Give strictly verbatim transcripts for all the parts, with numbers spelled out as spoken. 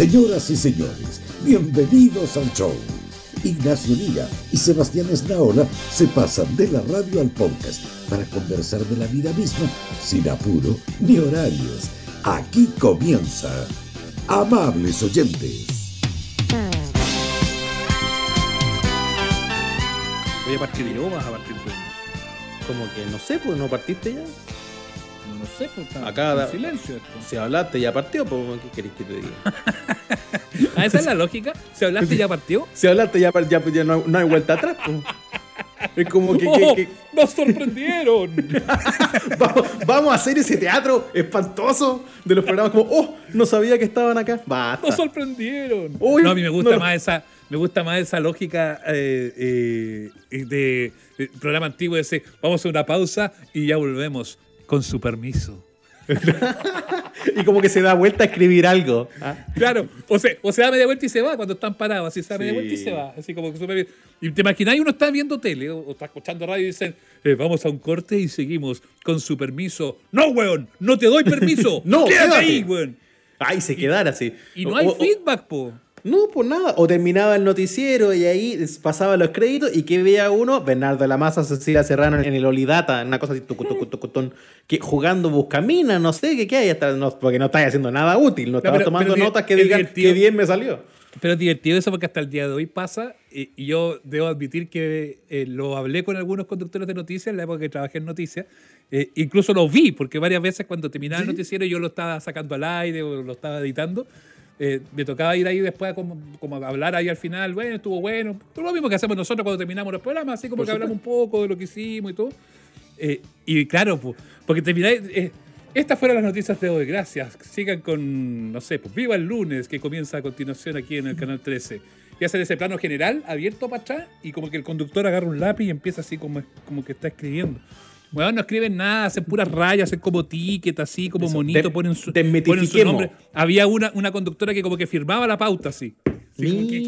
Señoras y señores, bienvenidos al show. Ignacio Día y Sebastián Esnaola se pasan de la radio al podcast para conversar de la vida misma sin apuro ni horarios. Aquí comienza Amables Oyentes. Voy a partir yo, vas a partir tú. Como que no sé, pues no partiste ya. No sé, pues acá en silencio esto. Si hablaste ya partió, pues ¿qué querés que te diga? Ah, esa es la lógica. Si hablaste ya partió. Si hablaste ya partió, pues ya no hay, no hay vuelta atrás. Pues. Es como que, oh, que, que... ¡Nos sorprendieron! vamos, vamos a hacer ese teatro espantoso de los programas como ¡oh! No sabía que estaban acá. Basta. ¡Nos sorprendieron! Uy, no, a mí me gusta no, más no. esa... Me gusta más esa lógica eh, eh, de, de programa antiguo de ese, vamos a una pausa y ya volvemos. Con su permiso. Y como que se da vuelta a escribir algo. ¿Ah? Claro, o se, o se da media vuelta y se va cuando están parados. Así se da media sí. vuelta y se va. Así como que super... Y te imaginas, uno está viendo tele o, o está escuchando radio y dicen, eh, vamos a un corte y seguimos con su permiso. ¡No, weón! ¡No te doy permiso! ¡No! ¡Quédate, quédate ahí, weón! Ahí se quedara así. Y no o, hay o, feedback, po. No, pues nada. O terminaba el noticiero y ahí pasaba los créditos y que veía uno, Bernardo de la Maza, Cecilia Serrano en el Olidata, una cosa así, tucu, tucu, tucu, tucu, que jugando buscamina, no sé qué, qué hay, hasta, no, porque no estáis haciendo nada útil, no estabas no, pero, tomando pero, notas que digan qué bien me salió. Pero es divertido eso porque hasta el día de hoy pasa, y, y yo debo admitir que eh, lo hablé con algunos conductores de noticias en la época que trabajé en noticias, eh, incluso lo vi, porque varias veces cuando terminaba ¿sí? el noticiero yo lo estaba sacando al aire o lo estaba editando. Eh, me tocaba ir ahí después a como, como hablar ahí al final, bueno, estuvo bueno. Lo mismo que hacemos nosotros cuando terminamos los programas, así como que hablamos un poco de lo que hicimos y todo. Eh, y claro, pues, porque termináis... Eh, estas fueron las noticias de hoy, gracias. Sigan con, no sé, pues Viva el Lunes, que comienza a continuación aquí en el Canal trece. Y hacen ese plano general, abierto para atrás, y como que el conductor agarra un lápiz y empieza así como, como que está escribiendo. Bueno, no escriben nada, hacen puras rayas, hacen como ticket, así, como eso, monito, de, ponen, su, ponen su nombre. Había una, una conductora que como que firmaba la pauta, así. así Mira. Que,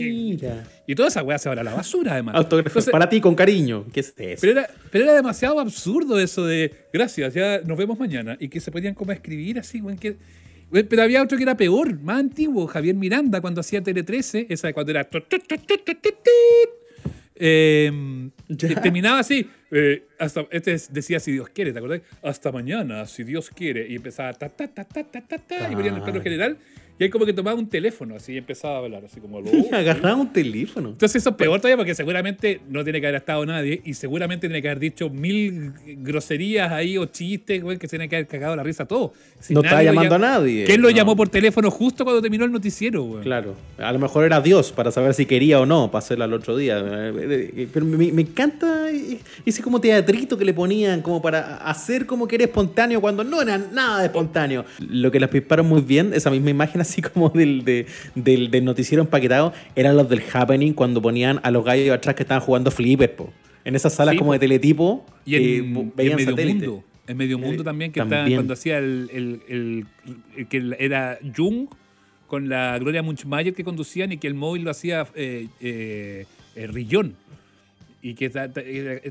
que, y toda esa weá se va a la basura, además. Entonces, para ti, con cariño. ¿Qué es eso? Pero era, pero era demasiado absurdo eso de, gracias, ya nos vemos mañana. Y que se podían como escribir así, güey, que... Pero había otro que era peor, más antiguo, Javier Miranda, cuando hacía Tele trece, esa cuando era... Eh, terminaba así eh, hasta, este decía si Dios quiere, ¿te acordás? Hasta mañana, si Dios quiere, y empezaba ta, ta, ta, ta, ta, ta, ta, y ponía en el plano general y él como que tomaba un teléfono así y empezaba a hablar así como oh, agarraba un teléfono. Entonces eso es peor todavía porque seguramente no tiene que haber estado nadie y seguramente tiene que haber dicho mil groserías ahí o chistes que se tiene que haber cagado la risa a todos. Si no estaba llamando llam- a nadie. ¿Quién lo no. llamó por teléfono justo cuando terminó el noticiero? Güey. Claro, a lo mejor era Dios para saber si quería o no pasarla al otro día. Pero me, me encanta ese como teatrito que le ponían como para hacer como que era espontáneo cuando no era nada de espontáneo. Lo que las pisparon muy bien, esa misma imagen así como del, de, del, del noticiero empaquetado, eran los del Happening cuando ponían a los gallos atrás que estaban jugando flipper, po. En esas salas sí, como de teletipo. Y en, eh, veían y en medio mundo, en medio mundo también, que también. Estaban, cuando hacía el, el, el, el que era Jung con la Gloria Münchmeyer que conducían y que el móvil lo hacía eh, eh, Rillón. Y que ta, ta,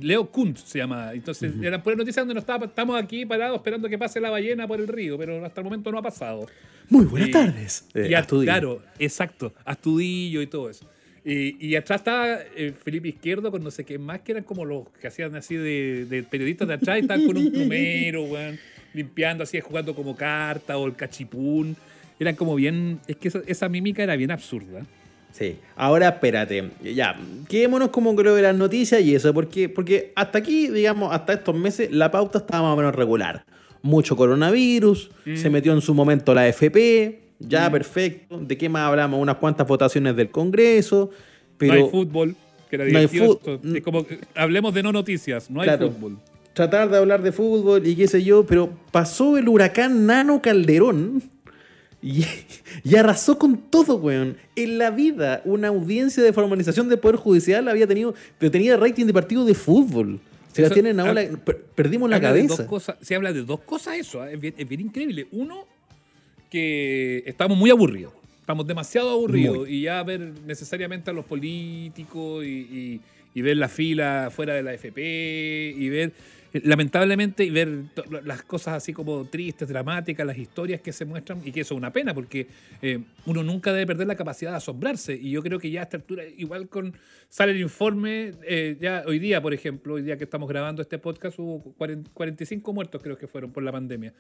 Leo Kunt se llama. Entonces, uh-huh. eran puras noticias donde nos está, estamos aquí parados esperando que pase la ballena por el río, pero hasta el momento no ha pasado. Muy buenas eh, tardes. Y a, claro, exacto. Astudillo y todo eso. Y, y atrás estaba eh, Felipe Izquierdo con no sé qué más, que eran como los que hacían así de, de periodistas de atrás y estaban con un plumero, weón, limpiando así, jugando como carta o el cachipún. Eran como bien. Es que esa, esa mímica era bien absurda. Sí, ahora espérate, ya, quedémonos como creo de las noticias y eso, porque, porque hasta aquí, digamos, hasta estos meses, la pauta estaba más o menos regular. Mucho coronavirus, mm. se metió en su momento la A F P, ya mm. perfecto, ¿de qué más hablamos? Unas cuantas votaciones del Congreso, pero... No hay fútbol, que era divertido, no hay fut- es como, hablemos de no noticias, no hay claro. fútbol. Tratar de hablar de fútbol y qué sé yo, pero pasó el huracán Nano Calderón... Y, y arrasó con todo, weón. En la vida, una audiencia de formalización del Poder Judicial había tenido tenía rating de partido de fútbol. Se eso, la tienen ahora, ha, per, perdimos la cabeza. Cosas, se habla de dos cosas eso, es bien, es bien increíble. Uno, que estamos muy aburridos, estamos demasiado aburridos muy. Y ya ver necesariamente a los políticos y, y, y ver la fila fuera de la A F P y ver... lamentablemente, y ver las cosas así como tristes, dramáticas, las historias que se muestran, y que eso es una pena, porque eh, uno nunca debe perder la capacidad de asombrarse. Y yo creo que ya a esta altura, igual con sale el informe, eh, ya hoy día, por ejemplo, hoy día que estamos grabando este podcast, hubo cuarenta, cuarenta y cinco muertos, creo que fueron, por la pandemia.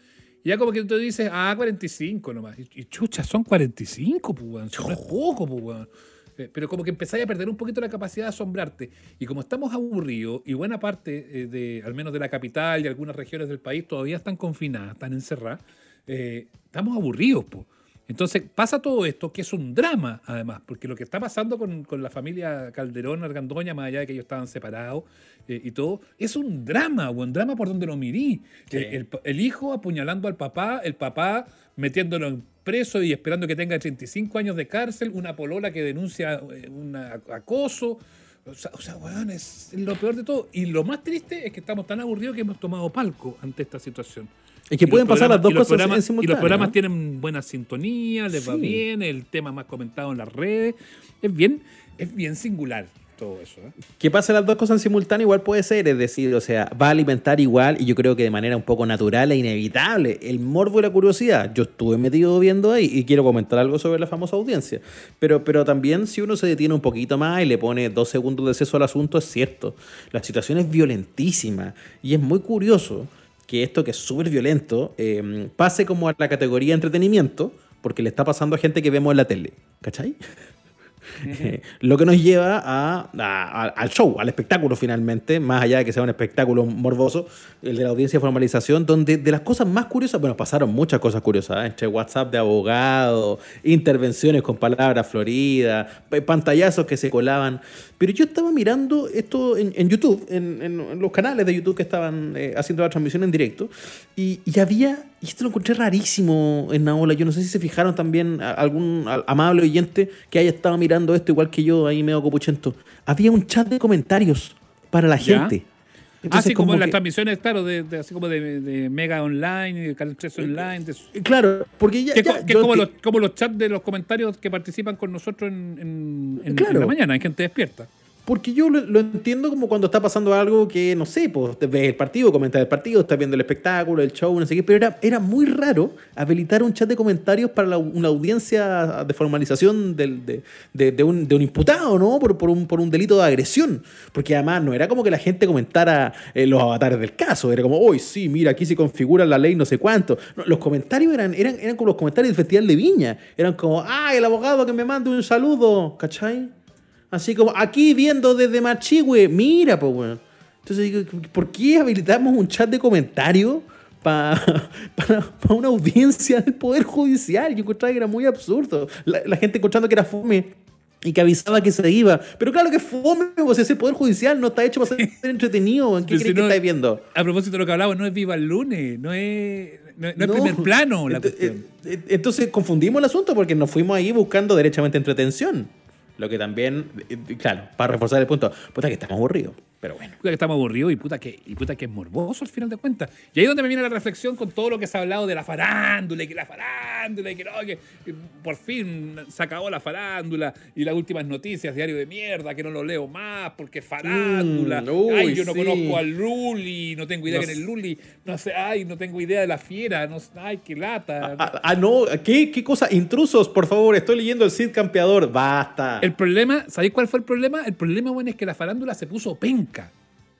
Y ya como que tú dices, ah, cuarenta y cinco nomás. Y, y chucha, son cuarenta y cinco, pues, weón. No es poco, pues, weón. Pero como que empezáis a perder un poquito la capacidad de asombrarte. Y como estamos aburridos, y buena parte, eh, de, al menos de la capital y algunas regiones del país, todavía están confinadas, están encerradas, eh, estamos aburridos, po. Entonces pasa todo esto, que es un drama, además, porque lo que está pasando con, con la familia Calderón Argandoña, más allá de que ellos estaban separados, eh, y todo, es un drama, o un drama por donde lo mirí. El, el, el hijo apuñalando al papá, el papá metiéndolo en preso y esperando que tenga treinta y cinco años de cárcel, una polola que denuncia un acoso. O sea, o sea, weón, es lo peor de todo. Y lo más triste es que estamos tan aburridos que hemos tomado palco ante esta situación. Es que y pueden pasar las dos cosas en simultáneo. Y los programas, ¿no?, tienen buena sintonía, les sí. va bien, el tema más comentado en las redes. Es bien, es bien singular todo eso, ¿eh? Que pasen las dos cosas en simultáneo igual puede ser, es decir, o sea, va a alimentar igual, y yo creo que de manera un poco natural e inevitable, el morbo y la curiosidad. Yo estuve metido viendo ahí y quiero comentar algo sobre la famosa audiencia, pero, pero también si uno se detiene un poquito más y le pone dos segundos de seso al asunto, es cierto, la situación es violentísima y es muy curioso que esto, que es súper violento, eh, pase como a la categoría entretenimiento, porque le está pasando a gente que vemos en la tele, ¿cachai? Eh, lo que nos lleva a, a, a, al show, al espectáculo finalmente, más allá de que sea un espectáculo morboso, el de la audiencia de formalización, donde de las cosas más curiosas, bueno, pasaron muchas cosas curiosas, ¿eh? Entre WhatsApp de abogados, intervenciones con palabras floridas, pantallazos que se colaban, pero yo estaba mirando esto en, en YouTube, en, en, en los canales de YouTube que estaban eh, haciendo la transmisión en directo, y, y había, y esto lo encontré rarísimo en Naola, yo no sé si se fijaron también a algún a, amable oyente que haya estado mirando esto igual que yo, ahí medio copuchento. Había un chat de comentarios para la ¿Ya? gente. Entonces, así como, como en las que... transmisiones, claro, de, de, así como de, de Mega Online, de Calentres Online. De... Claro, porque ya... Que, ya, que yo, como, que... Los, como los chats de los comentarios que participan con nosotros en, en, claro. en la mañana, hay gente despierta. Porque yo lo, lo entiendo como cuando está pasando algo que, no sé, pues ves el partido, comentas el partido, estás viendo el espectáculo, el show, no sé qué, pero era, era muy raro habilitar un chat de comentarios para la, una audiencia de formalización del, de, de, de, un, de un imputado, ¿no? Por, por, un, por un delito de agresión. Porque además no era como que la gente comentara eh, los avatares del caso, era como, uy, sí, mira, aquí se configura la ley no sé cuánto. No, los comentarios eran, eran, eran como los comentarios del Festival de Viña. Eran como, ah, el abogado que me mande un saludo, ¿cachai? Así como, aquí viendo desde Machigüe, mira, pues, bueno. Entonces, ¿por qué habilitamos un chat de comentarios para pa, pa una audiencia del Poder Judicial? Yo encontraba que era muy absurdo. La, la gente encontrando que era fome y que avisaba que se iba. Pero claro que fome, pues, ese Poder Judicial no está hecho para ser entretenido. ¿En qué crees si no, que estáis viendo? A propósito de lo que hablamos, no es Viva el Lunes, no es... No, no, no es primer plano la ent- cuestión. Ent- entonces, confundimos el asunto porque nos fuimos ahí buscando derechamente entretención. Lo que también, claro, para reforzar el punto, puta que estamos aburridos, pero bueno. Puta que estamos aburridos y puta que, y puta que es morboso al final de cuentas. Y ahí es donde me viene la reflexión con todo lo que se ha hablado de la farándula y que la farándula y que no, que por fin se acabó la farándula y las últimas noticias, diario de mierda, que no lo leo más porque farándula. Mm, uy, ay, yo no sí. conozco al Luli, no tengo idea no que en el Luli, no sé, ay, no tengo idea de la fiera, no, ay, qué lata. Ah, ah no, ¿qué, qué cosa? Intrusos, por favor, estoy leyendo el Cid Campeador, basta. El problema, ¿sabéis cuál fue el problema? El problema, bueno, es que la farándula se puso penca.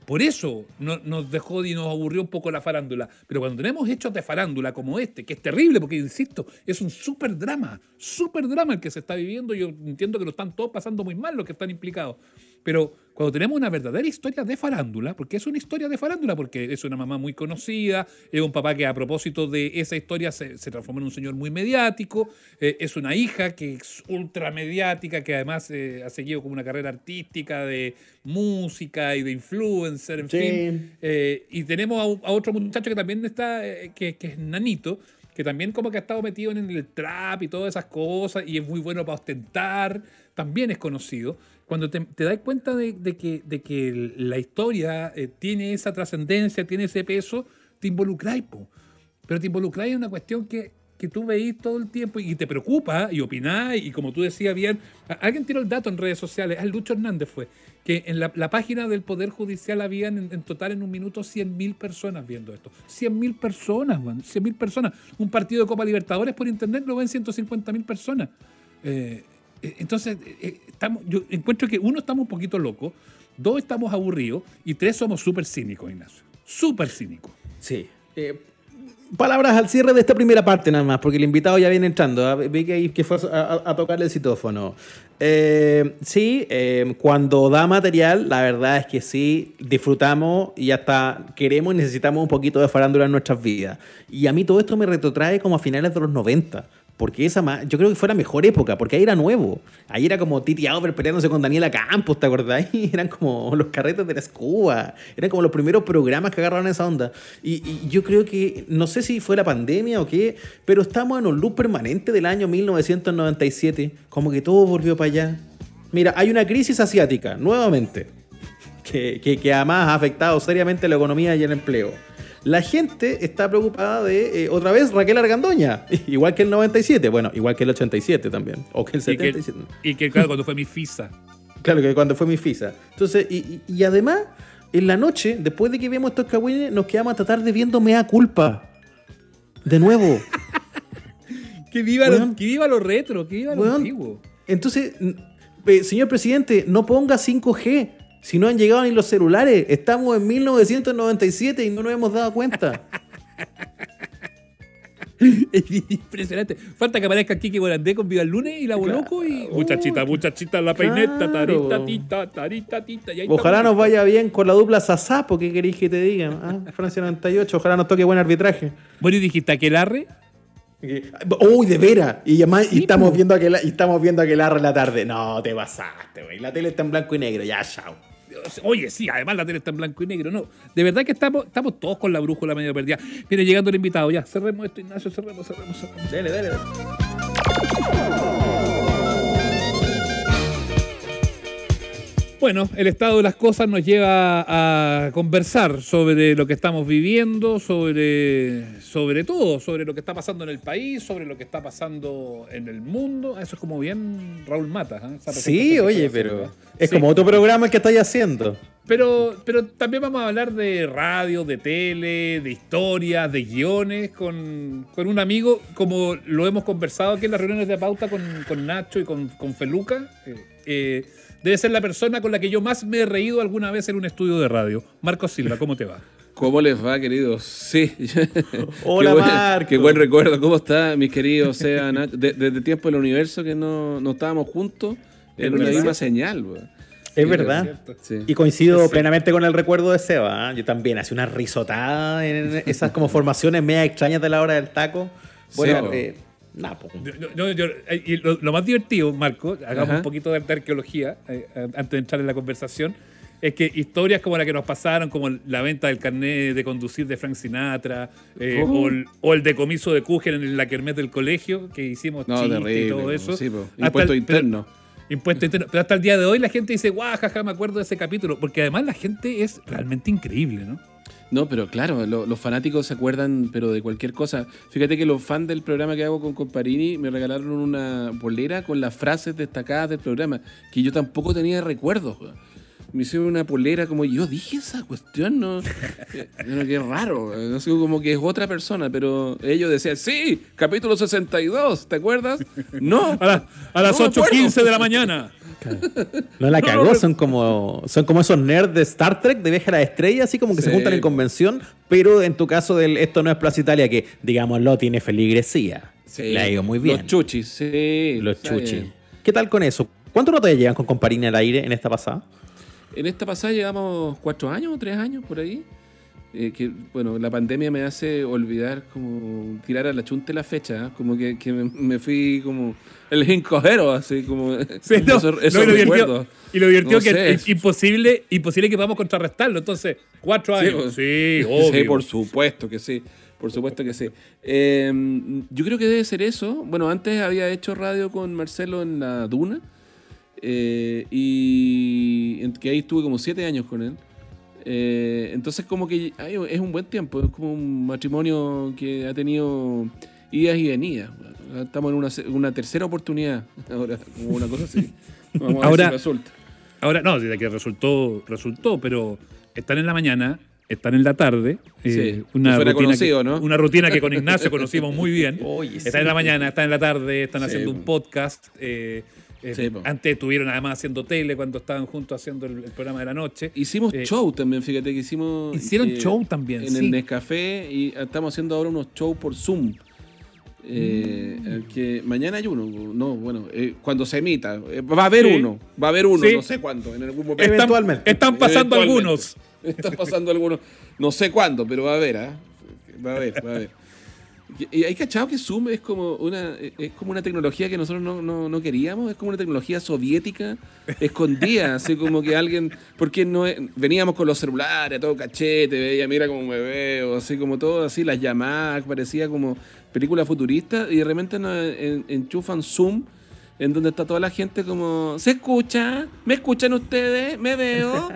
Por eso no, nos dejó y nos aburrió un poco la farándula. Pero cuando tenemos hechos de farándula como este, que es terrible, porque, insisto, es un súper drama, súper drama el que se está viviendo. Yo entiendo que lo están todos pasando muy mal los que están implicados. Pero cuando tenemos una verdadera historia de farándula, porque es una historia de farándula, porque es una mamá muy conocida, es un papá que a propósito de esa historia se, se transformó en un señor muy mediático, eh, es una hija que es ultra mediática, que además eh, ha seguido como una carrera artística de música y de influencer, en sí. fin. Eh, y tenemos a, a otro muchacho que también está, eh, que, que es nanito, que también como que ha estado metido en el trap y todas esas cosas, y es muy bueno para ostentar, también es conocido. Cuando te, te das cuenta de, de, que, de que la historia eh, tiene esa trascendencia, tiene ese peso, te involucráis, po. Pero te involucráis en una cuestión que, que tú veís todo el tiempo y te preocupa y opinás, y como tú decías bien, alguien tiró el dato en redes sociales, ah, Lucho Hernández fue, que en la, la página del Poder Judicial habían en, en total en un minuto cien mil personas viendo esto. cien mil personas, man, cien mil personas. Un partido de Copa Libertadores por internet lo ven ciento cincuenta mil personas. Eh, entonces, eh, estamos, yo encuentro que uno, estamos un poquito locos, dos, estamos aburridos, y tres, somos súper cínicos, Ignacio. Súper cínicos. Sí. Eh, palabras al cierre de esta primera parte nada más, porque el invitado ya viene entrando. Vi que, que fue a, a, a tocarle el citófono. Eh, sí, eh, cuando da material, la verdad es que sí, disfrutamos y hasta queremos y necesitamos un poquito de farándula en nuestras vidas. Y a mí todo esto me retrotrae como a finales de los noventa. Porque esa más, yo creo que fue la mejor época, porque ahí era nuevo. Ahí era como Titi Auber peleándose con Daniela Campos, ¿te acordás? Y eran como los carretes de la escuba. Eran como los primeros programas que agarraron esa onda. Y, y yo creo que, no sé si fue la pandemia o qué, pero estamos en un loop permanente del año mil novecientos noventa y siete. Como que todo volvió para allá. Mira, hay una crisis asiática, nuevamente, que, que, que además ha afectado seriamente la economía y el empleo. La gente está preocupada de, eh, otra vez, Raquel Argandoña. Igual que el noventa y siete, bueno, igual que el ochenta y siete también. O que el setenta y siete. Y que, y que claro, cuando fue mi FISA. Claro, que cuando fue mi FISA. Entonces, y, y además, en la noche, después de que vemos estos cagüines, nos quedamos hasta tarde viendo Mea Culpa. De nuevo. Que viva, bueno, lo, que viva lo retro, que viva, bueno, lo antiguo. Entonces, eh, señor presidente, no ponga cinco G. Si no han llegado ni los celulares, estamos en mil novecientos noventa y siete y no nos hemos dado cuenta. Impresionante. Falta que aparezca Kiki Guarandé con Viva el Lunes y la Boloco, claro. Y muchachita, muchachita, la peineta, claro. Tarita, tita, tarita, tita. Y ahí ojalá está, nos vaya bien con la dupla Sasapo, ¿qué queréis que te digan? ¿Ah? Francia noventa y ocho, ojalá nos toque buen arbitraje. Bueno, y dijiste Aquelarre. ¡Uy, oh, de veras! Y además sí, y estamos pero... viendo aquel, y estamos viendo Aquelarre en la tarde. No, te pasaste, güey. La tele está en blanco y negro. Ya, chao. Oye, sí, además la tele está en blanco y negro. No, de verdad que estamos, estamos todos con la brújula medio perdida. Mira, llegando el invitado. Ya, cerremos esto, Ignacio. Cerremos, cerremos, cerremos. Dale, dale, dale. Bueno, el estado de las cosas nos lleva a conversar sobre lo que estamos viviendo, sobre, sobre todo, sobre lo que está pasando en el país, sobre lo que está pasando en el mundo. Eso es como bien Raúl Matas, ¿eh? Sí, oye, pero es sí, como otro programa que estáis haciendo. Pero, pero también vamos a hablar de radio, de tele, de historias, de guiones, con, con un amigo, como lo hemos conversado aquí en las reuniones de pauta con, con Nacho y con, con Feluca. Eh, eh, Debe ser la persona con la que yo más me he reído alguna vez en un estudio de radio. Marco Silva, ¿cómo te va? ¿Cómo les va, queridos? Sí. Hola, qué buen, Marco. Qué buen recuerdo. ¿Cómo está, mis queridos? Sean desde de tiempo del universo que no, no estábamos juntos en una misma señal, güey. Es sí, verdad. Sí. Y coincido sí. plenamente con el recuerdo de Seba, ¿eh? Yo también. Hacía una risotada en esas como formaciones media extrañas de la hora del taco. Bueno, sí, eh, Nah, yo, yo, yo, y lo, lo más divertido, Marco, hagamos Ajá. un poquito de, de arqueología eh, antes de entrar en la conversación, es que historias como la que nos pasaron, como la venta del carnet de conducir de Frank Sinatra, eh, oh. o, el, o el decomiso de Kuchen en la kermés del colegio, que hicimos no, chistes terrible, y todo eso. Sí, impuesto el, interno. Pero, impuesto interno. Pero hasta el día de hoy la gente dice, guau, jaja, me acuerdo de ese capítulo, porque además la gente es realmente increíble, ¿no? No, pero claro, lo, los fanáticos se acuerdan, pero de cualquier cosa. Fíjate que los fans del programa que hago con Comparini me regalaron una polera con las frases destacadas del programa, que yo tampoco tenía recuerdos. Me hicieron una polera como, yo dije esa cuestión, ¿no? Bueno, qué raro, no sé, como que es otra persona, pero ellos decían, sí, capítulo sesenta y dos, ¿te acuerdas? No, a, la, a las no ocho quince de la mañana. Claro. No la cagó, no, no, no. Son, como, son como esos nerds de Star Trek, de Viaje a la Estrella, así como que sí, se juntan en convención, pero en tu caso del esto no es Plaza Italia, que digámoslo, tiene feligresía. Sí. La digo muy bien. Los chuchis, sí. Los chuchis. Sí. ¿Qué tal con eso? ¿Cuánto rato ya llevan con Comparini al aire en esta pasada? En esta pasada llegamos cuatro años, tres años por ahí. Eh, que, bueno, la pandemia me hace olvidar, como tirar a la chunte la fecha, ¿eh? Como que, que me, me fui como el jincojero, así como sí, no, esos, no, esos y recuerdos. Y lo divertido no que sé. Es imposible, imposible que podamos contrarrestarlo. Entonces, cuatro años. Sí, pues, sí, obvio. Sí, por supuesto que sí. Por supuesto que sí. Eh, yo creo que debe ser eso. Bueno, antes había hecho radio con Marcelo en La Duna, eh, y que ahí estuve como siete años con él. Eh, entonces como que ay, es un buen tiempo, es como un matrimonio que ha tenido idas y venidas. Estamos en una, una tercera oportunidad ahora, como una cosa así. Vamos a ahora, ver si resulta. Ahora, no, de que resultó, resultó, pero están en la mañana, están en la tarde. Eh, sí, una, rutina conocido, que, ¿no? Una rutina que con Ignacio conocimos muy bien. Oye, están sí, en la mañana, están en la tarde, están sí, haciendo un podcast. Eh, eh, sí, antes estuvieron además haciendo tele cuando estaban juntos haciendo el, el programa de la noche. Hicimos eh, show también, fíjate que hicimos... Hicieron eh, show también, en sí. En el Nescafé y estamos haciendo ahora unos shows por Zoom. Eh, mm. Que mañana hay uno, no, bueno, eh, cuando se emita, eh, va a haber sí. uno, va a haber uno, sí. no sé cuándo, en algún momento. Están, eventualmente. Están pasando eventualmente. algunos. Están pasando algunos, no sé cuándo, pero va a haber, ¿eh? va a haber, va a haber. Y hay cachado que Zoom es como una, es como una tecnología que nosotros no, no, no queríamos, es como una tecnología soviética escondida, así como que alguien, porque no es, veníamos con los celulares, todo cachete, veía, mira cómo me veo, así como todo, así las llamadas, parecía como película futurista, y de repente nos enchufan Zoom, en donde está toda la gente como, ¿se escucha? ¿Me escuchan ustedes? ¿Me veo?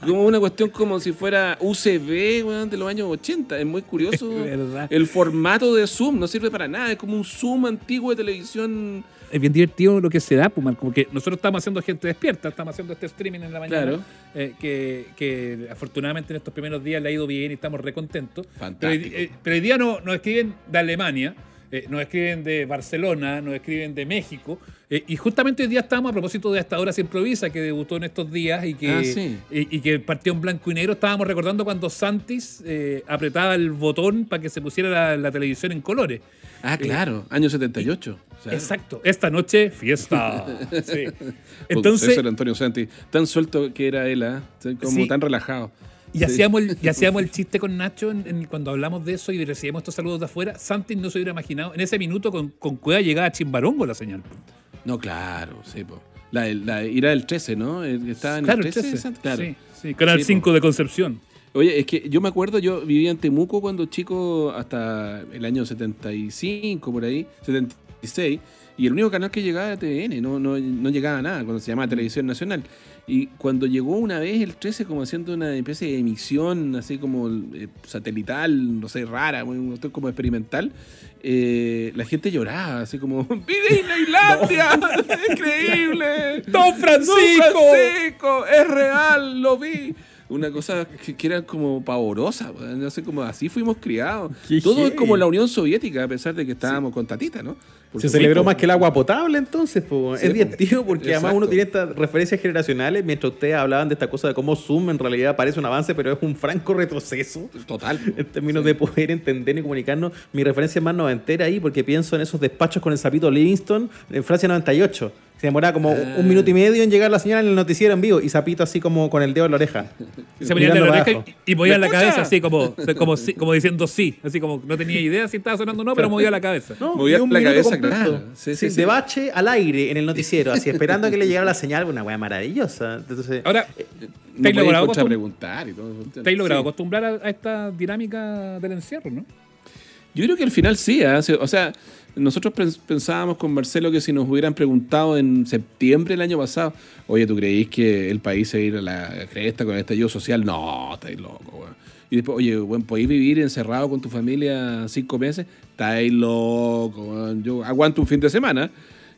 Como una cuestión como si fuera U C B, bueno, de los años ochenta. Es muy curioso. ¿Verdad? El formato de Zoom no sirve para nada. Es como un Zoom antiguo de televisión. Es bien divertido lo que se da, Pumar, porque nosotros estamos haciendo gente despierta, estamos haciendo este streaming en la mañana, claro. eh, que, que afortunadamente en estos primeros días le ha ido bien y estamos recontentos. Fantástico. Pero, eh, pero hoy día nos no escriben de Alemania, Eh, nos escriben de Barcelona, nos escriben de México. Eh, y justamente hoy día estábamos a propósito de Hasta Ahora Se Improvisa, que debutó en estos días y que, ah, sí. y, y que partió en blanco y negro. Estábamos recordando cuando Santis eh, apretaba el botón para que se pusiera la, la televisión en colores. Ah, claro, eh, año setenta y ocho. Y, claro. Exacto, esta noche fiesta. Sí. Entonces, eso era Antonio Santis, tan suelto que era él, ¿eh? Como sí. tan relajado. Y, sí. hacíamos el, y hacíamos el chiste con Nacho en, en, cuando hablamos de eso y recibimos estos saludos de afuera. Santis no se hubiera imaginado. En ese minuto con, con Cueva llegaba a Chimbarongo la señal. No, claro, sí. Po. La, la, era el trece, ¿no? Estaba en claro, el trece. trece claro, sí, sí. Canal sí, cinco po. De Concepción. Oye, es que yo me acuerdo, yo vivía en Temuco cuando chico hasta el año setenta y cinco, por ahí, setenta y seis. Y el único canal que llegaba era T V N, no, no, no llegaba a nada, cuando se llamaba Televisión Nacional. Y cuando llegó una vez el trece como haciendo una especie de emisión así como eh, satelital, no sé, rara, como experimental, eh, la gente lloraba, así como ¡vive Islandia! No. ¡Es increíble! ¡Don Francisco! ¡Don Francisco! ¡Es real! ¡Lo vi! Una cosa que, que era como pavorosa, no sé, como así fuimos criados. Qué todo genial. Es como la Unión Soviética, a pesar de que estábamos sí. con tatita, ¿no? Porque se celebró más que el agua potable, entonces, pues. Sí, es divertido porque exacto. además uno tiene estas referencias generacionales, mientras ustedes hablaban de esta cosa de cómo Zoom en realidad parece un avance, pero es un franco retroceso. Total. En términos sí. de poder entender y comunicarnos. Mi referencia es más noventera ahí, porque pienso en esos despachos con el sapito Livingston en Francia noventa y ocho. Se demoraba como ah. un minuto y medio en llegar la señal en el noticiero en vivo y sapito así como con el dedo en la oreja. Se ponía en la oreja y, y movía la escucha? cabeza así como, como, como diciendo sí. Así como no tenía idea si estaba sonando o no, pero movía la cabeza. No, movía la cabeza. Claro. Sí, sí, sí, sí. De bache al aire en el noticiero, así esperando a que le llegara la señal, una weá maravillosa. Entonces, ahora, ¿te has logrado acostum- preguntar y todo? ¿Te has logrado sí. acostumbrar a, a esta dinámica del encierro, no? Yo creo que al final sí, ¿eh? O sea, nosotros pensábamos con Marcelo que si nos hubieran preguntado en septiembre del año pasado, oye, ¿tú creís que el país se iba a ir a la cresta con el estallido social? No, estáis locos, weón. Y después, oye, bueno, ¿podéis vivir encerrado con tu familia cinco meses? Estáis loco, yo aguanto un fin de semana.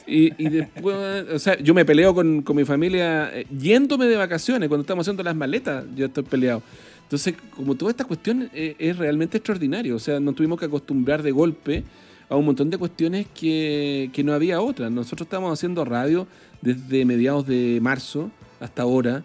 Y, y después, o sea, yo me peleo con, con mi familia yéndome de vacaciones, cuando estamos haciendo las maletas, yo estoy peleado. Entonces, como toda esta cuestión es, es realmente extraordinario, o sea, nos tuvimos que acostumbrar de golpe a un montón de cuestiones que, que no había otras. Nosotros estábamos haciendo radio desde mediados de marzo hasta ahora.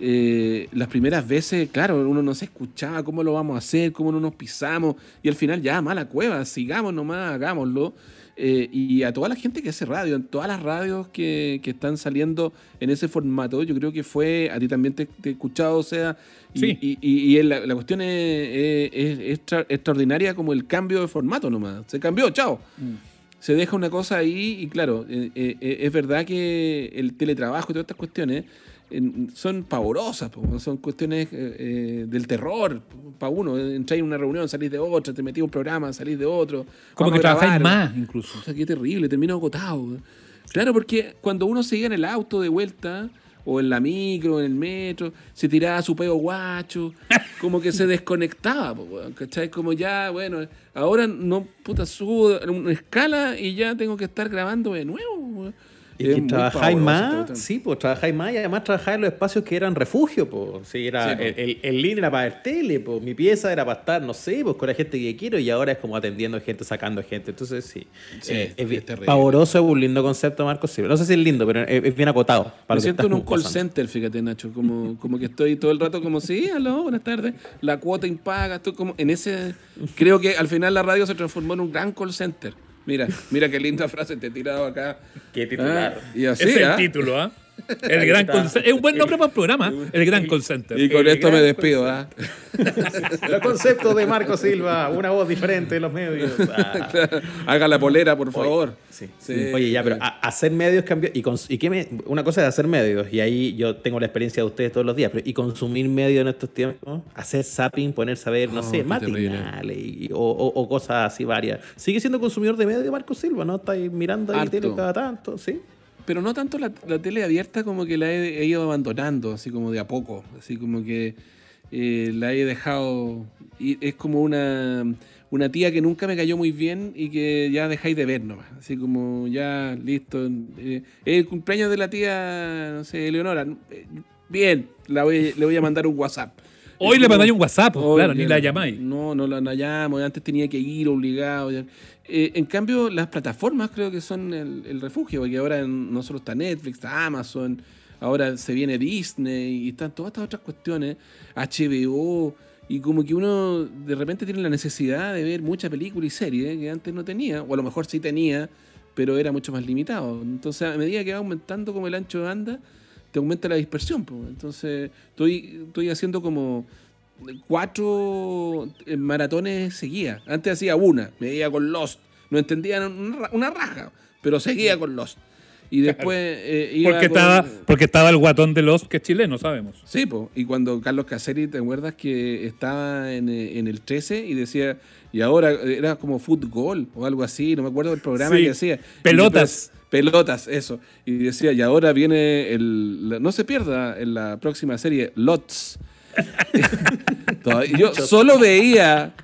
Eh, las primeras veces, claro, uno no se escuchaba, cómo lo vamos a hacer, cómo no nos pisamos, y al final ya, mala cueva, sigamos nomás, hagámoslo. Eh, y a toda la gente que hace radio, en todas las radios que, que están saliendo en ese formato, yo creo que fue, a ti también te he escuchado, o sea, y, sí. y, y, y la, la cuestión es, es, es tra, extraordinaria como el cambio de formato nomás, se cambió, chao. Mm. Se deja una cosa ahí y claro, eh, eh, es verdad que el teletrabajo y todas estas cuestiones son pavorosas, son cuestiones eh, del terror para uno. Entráis en una reunión, salís de otra, te metís un programa, salís de otro. Como que trabajáis más, incluso. O sea, qué terrible, termino agotado. Claro, porque cuando uno se iba en el auto de vuelta, o en la micro, en el metro, se tiraba su peo guacho, como que se desconectaba, po, weón, ¿cachai? Como ya, bueno, ahora no, puta, subo una escala y ya tengo que estar grabando de nuevo, weón. Y es que trabajáis más, sí, pues trabajáis más y además trabajáis en los espacios que eran refugio, pues. Sí, era, sí, el, el, el link era para ver tele, pues. Mi pieza era para estar, no sé, pues con la gente que quiero, y ahora es como atendiendo gente, sacando gente. Entonces, sí. sí eh, es, es pavoroso, es un lindo concepto, Marco Silva. No sé si es lindo, pero es, es bien acotado. Para Me siento en un call pasando. Center, fíjate, Nacho, como, como que estoy todo el rato como, sí, aló, buenas tardes, la cuota impaga, estoy como en ese... Creo que al final la radio se transformó en un gran call center. Mira, mira qué linda frase te he tirado acá. Qué titular. Ah, y así, es el ¿eh? título, ¿ah? ¿eh? El gran call center. Es un buen nombre para el programa, el, el gran call center. Y con el esto me despido, ¿ah? ¿eh? Los conceptos de Marco Silva, una voz diferente en los medios. Ah. Claro. Haga la polera, por favor. Oye, sí. Sí. Oye, ya, pero a, hacer medios cambió. Y, cons- y qué me, una cosa es hacer medios, y ahí yo tengo la experiencia de ustedes todos los días, pero y consumir medios en estos tiempos, hacer zapping, ponerse a ver, no oh, sé, matinales y, o, o, o cosas así varias. Sigue siendo consumidor de medios, Marco Silva, ¿no? Estáis mirando ahí tele cada tanto, ¿sí? Pero no tanto la, la tele abierta, como que la he, he ido abandonando, así como de a poco. Así como que eh, la he dejado... Y es como una, una tía que nunca me cayó muy bien y que ya dejáis de ver nomás. Así como ya, listo. Eh, el cumpleaños de la tía, no sé, Eleonora. Eh, bien, la voy, le voy a mandar un WhatsApp. Hoy le mandáis un WhatsApp, oh, claro, ni la llamáis. No, no la, la llamo, antes tenía que ir obligado. Eh, en cambio, las plataformas creo que son el, el refugio, porque ahora no solo está Netflix, está Amazon, ahora se viene Disney y están todas estas otras cuestiones, H B O, y como que uno de repente tiene la necesidad de ver mucha película y serie que antes no tenía, o a lo mejor sí tenía, pero era mucho más limitado. Entonces, a medida que va aumentando como el ancho de banda, te aumenta la dispersión, pues. Entonces estoy, estoy haciendo como cuatro maratones seguidas. Antes hacía una, me iba con Lost, no entendía una raja, pero seguía con Lost. Y después claro. eh, iba porque con... estaba porque estaba el guatón de Lost, que es chileno, sabemos. Sí, pues. Y cuando Carlos Caseri, ¿te acuerdas que estaba en, en el trece y decía, y ahora era como fútbol o algo así, no me acuerdo del programa, sí, que hacía Pelotas. Pelotas, eso. Y decía, y ahora viene el... La, no se pierda en la próxima serie, Lots. Yo solo veía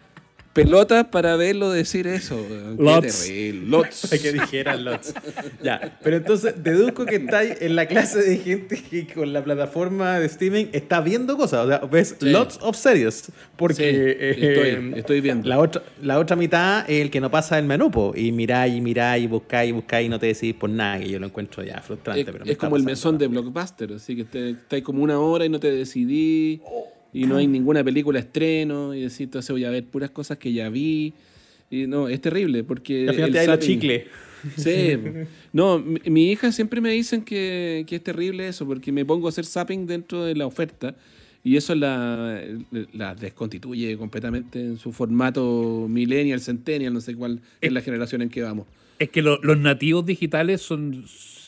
Pelotas para verlo decir eso. Lots. Lots. Que dijeran Lots. Ya, pero entonces deduzco que estáis en la clase de gente que con la plataforma de streaming está viendo cosas. O sea, ves sí. Lots of series. Porque sí, eh, estoy, estoy viendo. La otra, la otra mitad es el que no pasa el menú, po. Y miráis, y miráis, y buscáis, y buscáis, y no te decidís por nada, que yo lo encuentro ya frustrante. Es, pero es como el mesón nada. de Blockbuster, así que estáis está como una hora y no te decidís. Oh. Y no hay ninguna película estreno, y decir, entonces voy a ver puras cosas que ya vi. Y no, es terrible, porque... Al final te da los chicles. Sí. No, mi, mi hija siempre me dicen que, que es terrible eso, porque me pongo a hacer zapping dentro de la oferta, y eso la, la desconstituye completamente en su formato millennial, centennial, no sé cuál es, es la generación en que vamos. Es que lo, los nativos digitales son...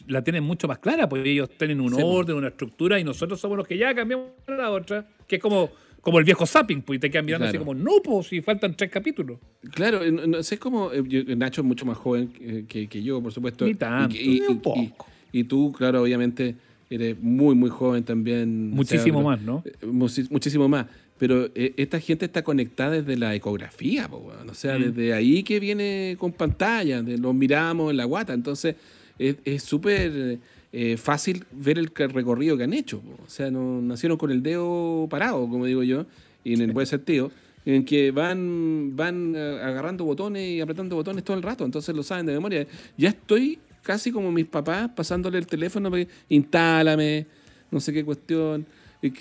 la tienen mucho más clara, porque ellos tienen un sí, orden, una estructura, y nosotros somos los que ya cambiamos a la otra, que es como, como el viejo zapping, pues, y te quedan mirando claro. así como, no, pues, si faltan tres capítulos. Claro, no, no, es como, yo, Nacho es mucho más joven que, que, que yo, por supuesto. Ni tanto, y, y, ni un poco. Y, y, y tú, claro, obviamente, eres muy, muy joven también. Muchísimo o sea, más, ¿no? Muchis, muchísimo más. Pero eh, esta gente está conectada desde la ecografía, po, bueno. o sea, mm. desde ahí que viene con pantalla, de, los miramos en la guata, entonces... Es súper eh, fácil ver el recorrido que han hecho. Po. O sea, no, nacieron con el dedo parado, como digo yo, y en el buen sentido, en que van, van agarrando botones y apretando botones todo el rato, entonces lo saben de memoria. Ya estoy casi como mis papás pasándole el teléfono para que instálame, no sé qué cuestión.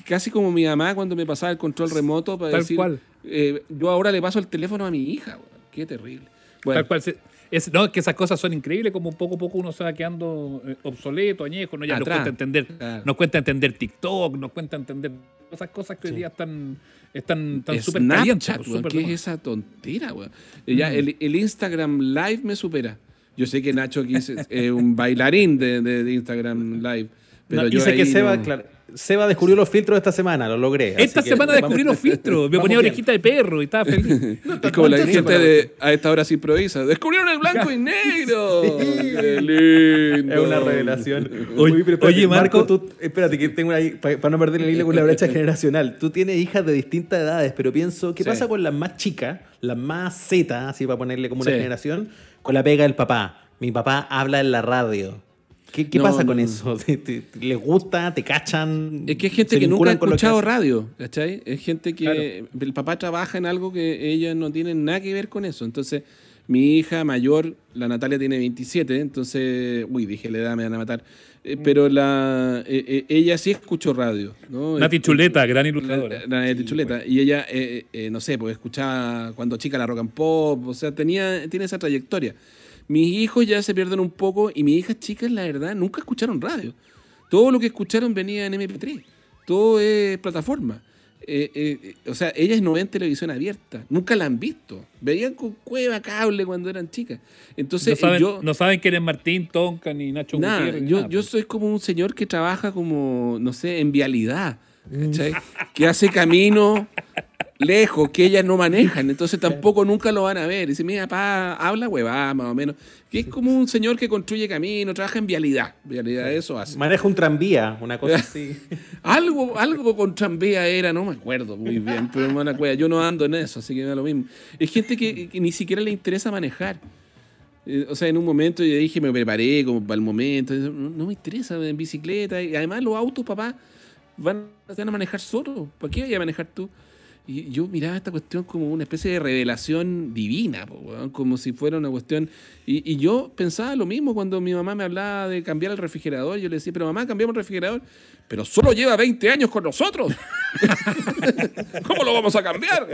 Casi como mi mamá cuando me pasaba el control remoto para Tal decir... Cual. Eh, yo ahora le paso el teléfono a mi hija. Po. Qué terrible. Bueno, Tal cual se... Es, no, que esas cosas son increíbles, como poco a poco uno se va quedando obsoleto, añejo, no ya Atrás. nos cuesta entender, claro. nos cuesta entender TikTok, nos cuesta entender esas cosas que hoy sí. día están están tan súper calientes. ¿Qué es esa tontera, güey? Mm. Ya el, el Instagram Live me supera. Yo sé que Nacho aquí es eh, un bailarín de, de, de Instagram Live, pero no, yo y sé que Seba, no... claro. Seba descubrió los filtros esta semana, lo logré. Esta semana descubrí los filtros. Me ponía orejita de perro y estaba feliz. Es como la gente de A Esta Hora Se Improvisa. ¡Descubrieron el blanco y negro! ¡Qué lindo! Es una revelación. Oye, Marco, tú, espérate, que tengo ahí, para no perder el hilo con la brecha generacional. Tú tienes hijas de distintas edades, pero pienso, ¿qué pasa con las más chicas, las más Z, así para ponerle como una generación, con la pega del papá? Mi papá habla en la radio. ¿Qué, qué no, pasa con no. eso? ¿Te, te, ¿Les gusta? ¿Te cachan? Es que es gente que nunca ha escuchado radio, ¿cachai? Es gente que... Claro. El papá trabaja en algo que ellas no tienen nada que ver con eso. Entonces, mi hija mayor, la Natalia, tiene veintisiete, entonces... Uy, dije, la edad me van a matar. Eh, pero la eh, ella sí escuchó radio, ¿no? Nati Chuleta, gran ilustradora. La, la Nati sí, Chuleta. Bueno. Y ella, eh, eh, no sé, pues escuchaba cuando chica la rock and pop. O sea, tenía tiene esa trayectoria. Mis hijos ya se pierden un poco y mis hijas chicas, la verdad, nunca escucharon radio. Todo lo que escucharon venía en eme pe tres. Todo es plataforma. Eh, eh, eh, o sea, ellas no ven televisión abierta. Nunca la han visto. Veían con Cueva, cable cuando eran chicas. Entonces, no saben, yo, no saben quién es Martín Tonka ni Nacho nada, Gutiérrez. Yo, nada, yo soy como un señor que trabaja como, no sé, en vialidad. ¿Cachai? Que hace camino... lejos, que ellas no manejan, entonces tampoco nunca lo van a ver. Dice, mi papá habla huevada más o menos, que es como un señor que construye camino, trabaja en vialidad, vialidad eso hace. Maneja un tranvía, una cosa así. algo, algo con tranvía era, no me acuerdo muy bien, pero una cueva. Yo no ando en eso, así que no es lo mismo. Es gente que, que ni siquiera le interesa manejar. Eh, o sea, en un momento yo dije, me preparé como para el momento, no, no me interesa en bicicleta, y además los autos, papá, van, van a manejar solos. ¿Para qué vas a manejar tú? Y yo miraba esta cuestión como una especie de revelación divina, ¿no? Como si fuera una cuestión... Y, y yo pensaba lo mismo cuando mi mamá me hablaba de cambiar el refrigerador. Yo le decía, pero mamá, cambiamos el refrigerador. Pero solo lleva veinte años con nosotros. ¿Cómo lo vamos a cambiar?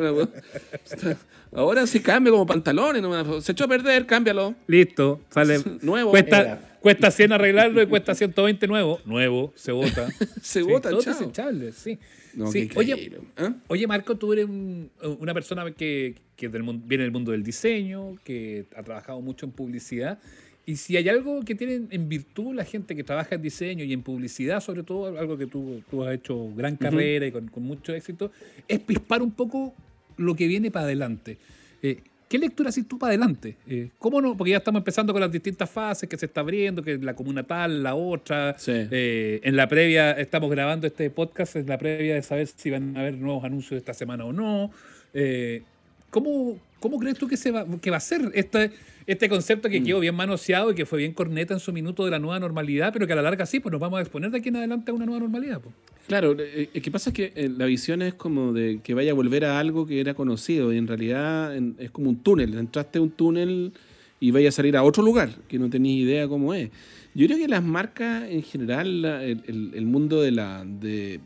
Ahora sí cambia como pantalones. ¿No? Se echó a perder, cámbialo. Listo, sale nuevo. Cuesta... Era. Cuesta cien arreglarlo y cuesta ciento veinte nuevo. Nuevo, se bota. se sí, bota, chao. Desechables, sí. No, sí. Oye, ¿eh? Oye, Marco, tú eres un, una persona que, que del, viene del mundo del diseño, que ha trabajado mucho en publicidad. Y si hay algo que tienen en virtud la gente que trabaja en diseño y en publicidad, sobre todo, algo que tú, tú has hecho gran carrera uh-huh. y con, con mucho éxito, es pispar un poco lo que viene para adelante. Eh, ¿Qué lectura haces tú para adelante? Eh, ¿Cómo no? Porque ya estamos empezando con las distintas fases que se está abriendo, que la comuna tal, la otra. Sí. Eh, en la previa, estamos grabando este podcast, en la previa de saber si van a haber nuevos anuncios esta semana o no. Eh, ¿cómo, ¿Cómo crees tú que, se va, que va a ser este, este concepto que mm. quedó bien manoseado y que fue bien corneta en su minuto de la nueva normalidad, pero que a la larga sí, pues nos vamos a exponer de aquí en adelante a una nueva normalidad? Pues. Claro, lo que pasa es que la visión es como de que vaya a volver a algo que era conocido y en realidad es como un túnel. Entraste a un túnel y vaya a salir a otro lugar que no tenías idea cómo es. Yo creo que las marcas en general, el, el, el mundo de, la, de,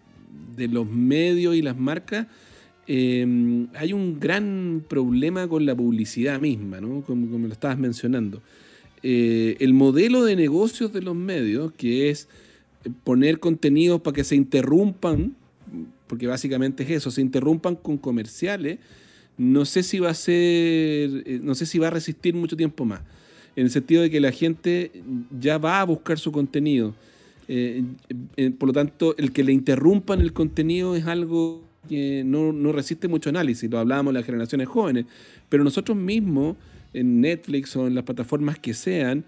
de los medios y las marcas, eh, hay un gran problema con la publicidad misma, ¿no? Como, como lo estabas mencionando. Eh, el modelo de negocios de los medios, que es poner contenidos para que se interrumpan, porque básicamente es eso, se interrumpan con comerciales, no sé si va a ser, no sé si va a resistir mucho tiempo más, en el sentido de que la gente ya va a buscar su contenido, eh, eh, por lo tanto el que le interrumpan el contenido es algo que no, no resiste mucho análisis, lo hablábamos de las generaciones jóvenes, pero nosotros mismos en Netflix o en las plataformas que sean,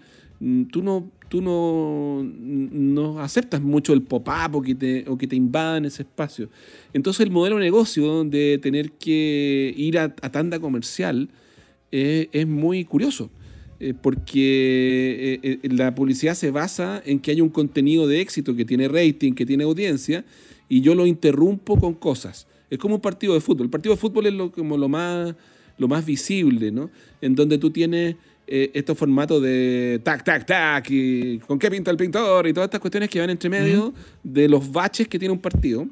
tú no tú no, no aceptas mucho el pop-up o que, te, o que te invadan ese espacio. Entonces el modelo de negocio de tener que ir a, a tanda comercial eh, es muy curioso, eh, porque eh, eh, la publicidad se basa en que hay un contenido de éxito que tiene rating, que tiene audiencia, y yo lo interrumpo con cosas. Es como un partido de fútbol. El partido de fútbol es lo, como lo, más, lo más visible, ¿no? En donde tú tienes... Eh, estos formatos de tac, tac, tac y con qué pinta el pintor y todas estas cuestiones que van entre medio uh-huh. de los baches que tiene un partido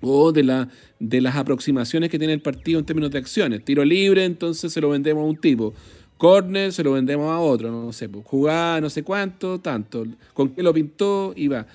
o de, la, de las aproximaciones que tiene el partido en términos de acciones. Tiro libre, entonces se lo vendemos a un tipo. Córner, se lo vendemos a otro. No sé, jugada, no sé cuánto, tanto. Con qué lo pintó y va.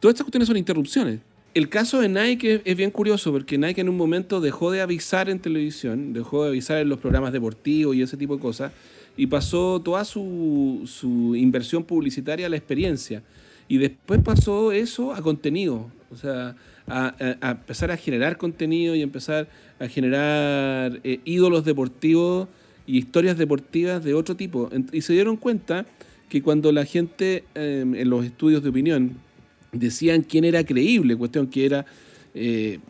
Todas estas cuestiones son interrupciones. El caso de Nike es bien curioso porque Nike en un momento dejó de avisar en televisión, dejó de avisar en los programas deportivos y ese tipo de cosas, y pasó toda su, su inversión publicitaria a la experiencia. Y después pasó eso a contenido, o sea, a, a, a empezar a generar contenido y empezar a generar eh, ídolos deportivos y historias deportivas de otro tipo. Y se dieron cuenta que cuando la gente eh, en los estudios de opinión decían quién era creíble, cuestión que era eh,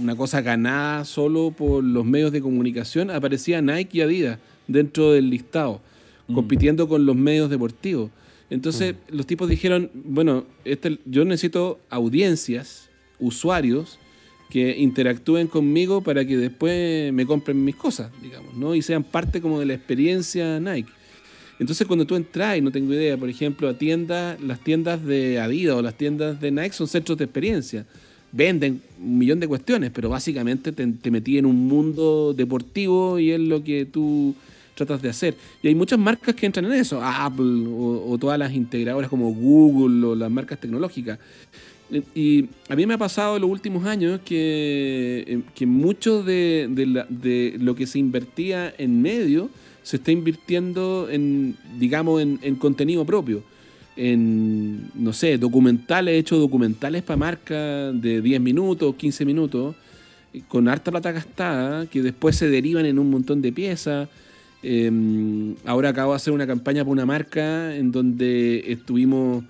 una cosa ganada solo por los medios de comunicación, aparecía Nike y Adidas dentro del listado, mm. compitiendo con los medios deportivos. Entonces mm. los tipos dijeron, bueno, este, yo necesito audiencias, usuarios, que interactúen conmigo para que después me compren mis cosas, digamos, ¿no? Y sean parte como de la experiencia Nike. Entonces cuando tú entras, y no tengo idea, por ejemplo, a tiendas, las tiendas de Adidas o las tiendas de Nike son centros de experiencia. Venden un millón de cuestiones, pero básicamente te, te metí en un mundo deportivo y es lo que tú tratas de hacer. Y hay muchas marcas que entran en eso, Apple o, o todas las integradoras como Google o las marcas tecnológicas. Y a mí me ha pasado en los últimos años que, que mucho de, de, la, de lo que se invertía en medio se está invirtiendo en, digamos, en, en contenido propio. En, no sé, documentales, he hecho documentales para marcas de diez minutos, quince minutos, con harta plata gastada, que después se derivan en un montón de piezas. Eh, ahora acabo de hacer una campaña para una marca en donde estuvimos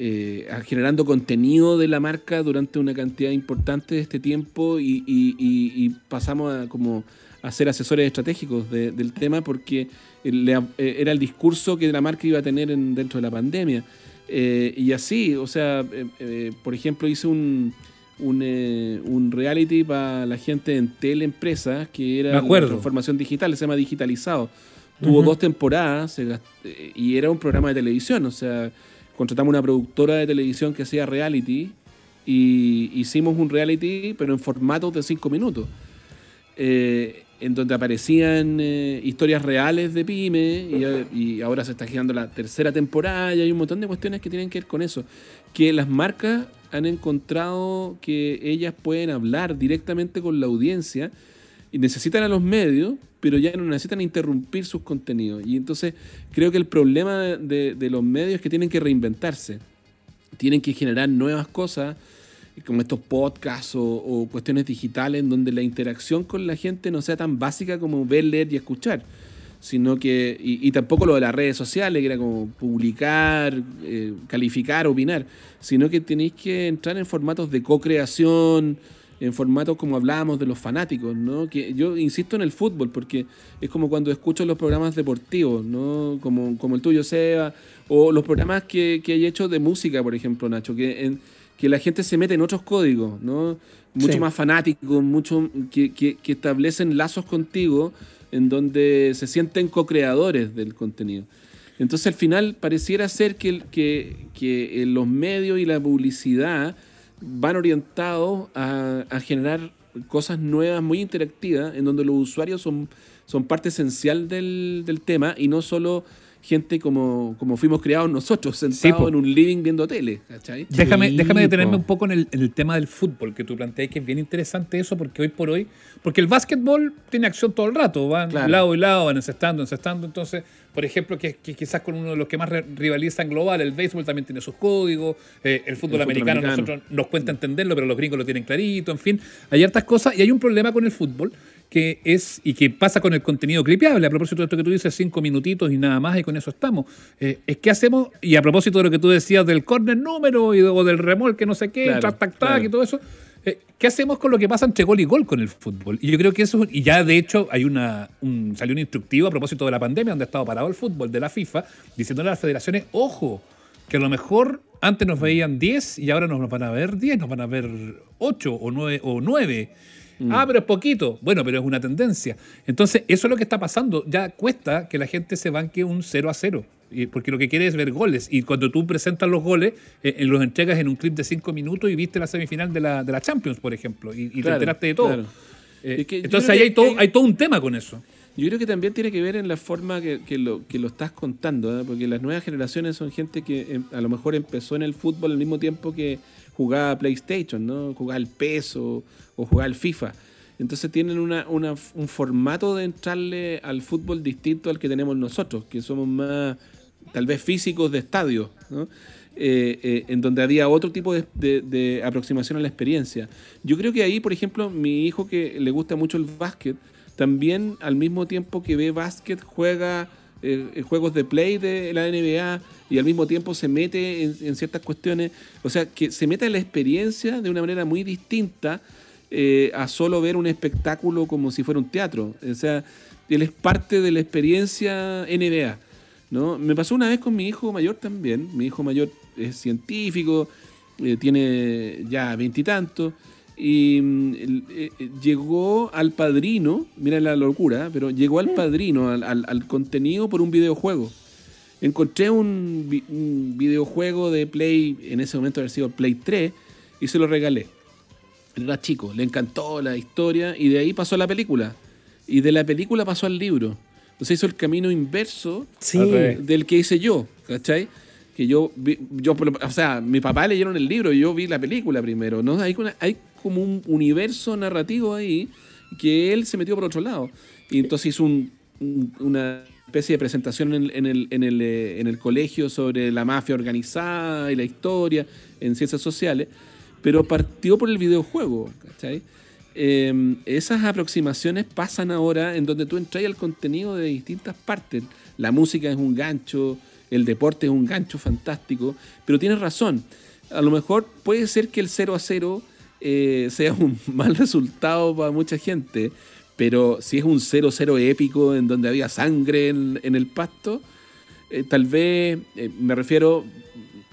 eh, generando contenido de la marca durante una cantidad importante de este tiempo y, y, y, y pasamos a como... a ser asesores estratégicos de, del tema porque le, era el discurso que la marca iba a tener en, dentro de la pandemia. Eh, y así, o sea, eh, eh, por ejemplo, hice un un, eh, un reality para la gente en Teleempresas que era la transformación digital, se llama Digitalizado. Tuvo uh-huh. dos temporadas eh, y era un programa de televisión, o sea, contratamos una productora de televisión que hacía reality y hicimos un reality pero en formato de cinco minutos. Eh, en donde aparecían eh, historias reales de pyme y, y ahora se está girando la tercera temporada y hay un montón de cuestiones que tienen que ver con eso, que las marcas han encontrado que ellas pueden hablar directamente con la audiencia y necesitan a los medios, pero ya no necesitan interrumpir sus contenidos. Y entonces creo que el problema de, de los medios es que tienen que reinventarse, tienen que generar nuevas cosas como estos podcasts o, o cuestiones digitales en donde la interacción con la gente no sea tan básica como ver, leer y escuchar, sino que y, y tampoco lo de las redes sociales, que era como publicar, eh, calificar, opinar, sino que tenéis que entrar en formatos de co-creación, en formatos como hablábamos de los fanáticos, ¿no? Que yo insisto en el fútbol porque es como cuando escucho los programas deportivos, ¿no? Como, como el tuyo, Seba, o los programas que, que hay hecho de música, por ejemplo, Nacho, que en que la gente se mete en otros códigos, ¿no? Mucho sí. más fanáticos, mucho que, que, que establecen lazos contigo en donde se sienten co-creadores del contenido. Entonces, al final, pareciera ser que, que, que los medios y la publicidad van orientados a, a generar cosas nuevas, muy interactivas, en donde los usuarios son, son parte esencial del, del tema y no solo gente como, como fuimos creados nosotros, sentados sí, en un living viendo tele, ¿cachai? Sí, déjame, déjame detenerme un poco en el, en el tema del fútbol, que tú planteas que es bien interesante eso, porque hoy por hoy, porque el básquetbol tiene acción todo el rato, van claro. lado y lado, van encestando, encestando, entonces, por ejemplo, que, que quizás con uno de los que más re- rivalizan global, el béisbol también tiene sus códigos, eh, el, fútbol, el americano, fútbol americano nosotros nos cuesta entenderlo, pero los gringos lo tienen clarito, en fin, hay hartas cosas, y hay un problema con el fútbol, que es y que pasa con el contenido clipeable. A propósito de esto que tú dices, cinco minutitos y nada más, y con eso estamos. Eh, es que hacemos, y a propósito de lo que tú decías del córner número y de, o del remolque, no sé qué, claro, tac, tac, claro. tac y todo eso, eh, ¿qué hacemos con lo que pasa entre gol y gol con el fútbol? Y yo creo que eso, y ya de hecho hay una un, salió un instructivo a propósito de la pandemia donde ha estado parado el fútbol de la FIFA, diciéndole a las federaciones, ojo, que a lo mejor antes nos veían diez y ahora nos van a ver diez, nos van a ver ocho o nueve o nueve. Ah, pero es poquito. Bueno, pero es una tendencia. Entonces, eso es lo que está pasando. Ya cuesta que la gente se banque un cero a cero, porque lo que quiere es ver goles. Y cuando tú presentas los goles, eh, los entregas en un clip de cinco minutos y viste la semifinal de la, de la Champions, por ejemplo, y, y claro, te enteraste de todo. Claro. Eh, es que entonces, ahí hay, hay, todo, hay todo un tema con eso. Yo creo que también tiene que ver en la forma que, que, lo, que lo estás contando, ¿eh? Porque las nuevas generaciones son gente que eh, a lo mejor empezó en el fútbol al mismo tiempo que jugaba a PlayStation, ¿no? Jugaba al P E S o, o jugaba al FIFA. Entonces tienen una, una, un formato de entrarle al fútbol distinto al que tenemos nosotros, que somos más tal vez físicos de estadios, ¿no? Eh, eh, en donde había otro tipo de, de, de aproximación a la experiencia. Yo creo que ahí, por ejemplo, mi hijo, que le gusta mucho el básquet, también al mismo tiempo que ve básquet juega eh, juegos de play de la N B A y al mismo tiempo se mete en, en ciertas cuestiones. O sea, que se meta en la experiencia de una manera muy distinta eh, a solo ver un espectáculo como si fuera un teatro. O sea, él es parte de la experiencia N B A, ¿no? Me pasó una vez con mi hijo mayor también. Mi hijo mayor es científico, eh, tiene ya veintitantos, y, y eh, llegó al Padrino, mira la locura, pero llegó al Padrino, al, al, al contenido por un videojuego. Encontré un, un videojuego de Play, en ese momento había sido Play tres, y se lo regalé. Era chico, le encantó la historia, y de ahí pasó a la película, y de la película pasó al libro. Entonces hizo el camino inverso, sí, del que hice yo, ¿cachai? Que yo, yo, o sea, mi papá leyeron el libro y yo vi la película primero, ¿no? Hay, una, hay como un universo narrativo ahí que él se metió por otro lado. Y entonces hizo un, un, una especie de presentación en, en, el, en, el, en el colegio sobre la mafia organizada y la historia en ciencias sociales, pero partió por el videojuego, ¿cachai? Eh, esas aproximaciones pasan ahora en donde tú entras al contenido de distintas partes. La música es un gancho, el deporte es un gancho fantástico, pero tienes razón. A lo mejor puede ser que el cero a cero eh, sea un mal resultado para mucha gente, pero si es un cero cero épico en donde había sangre en, en el pasto, eh, tal vez, eh, me refiero,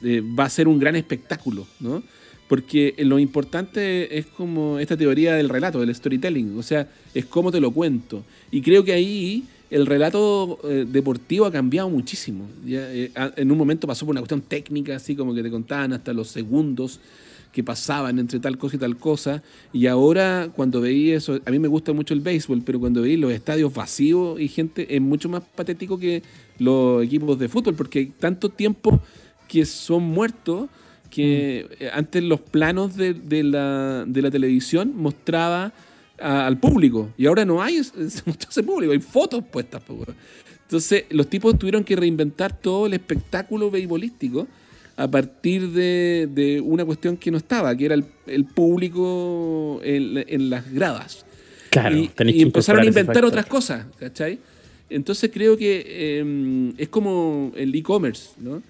eh, va a ser un gran espectáculo, ¿no? Porque lo importante es como esta teoría del relato, del storytelling, o sea, es cómo te lo cuento. Y creo que ahí el relato eh, deportivo ha cambiado muchísimo. Ya, eh, en un momento pasó por una cuestión técnica, así como que te contaban hasta los segundos que pasaban entre tal cosa y tal cosa. Y ahora, cuando veí eso, a mí me gusta mucho el béisbol, pero cuando veí los estadios vacíos y gente, es mucho más patético que los equipos de fútbol, porque hay tanto tiempo que son muertos que mm. antes los planos de, de, la, de la televisión mostraba a, al público, y ahora no hay ese público, hay fotos puestas. Entonces los tipos tuvieron que reinventar todo el espectáculo beisbolístico a partir de, de una cuestión que no estaba, que era el, el público en, en las gradas. Claro, y, y empezaron a inventar otras cosas, ¿cachai? Entonces creo que eh, es como el e-commerce, ¿no?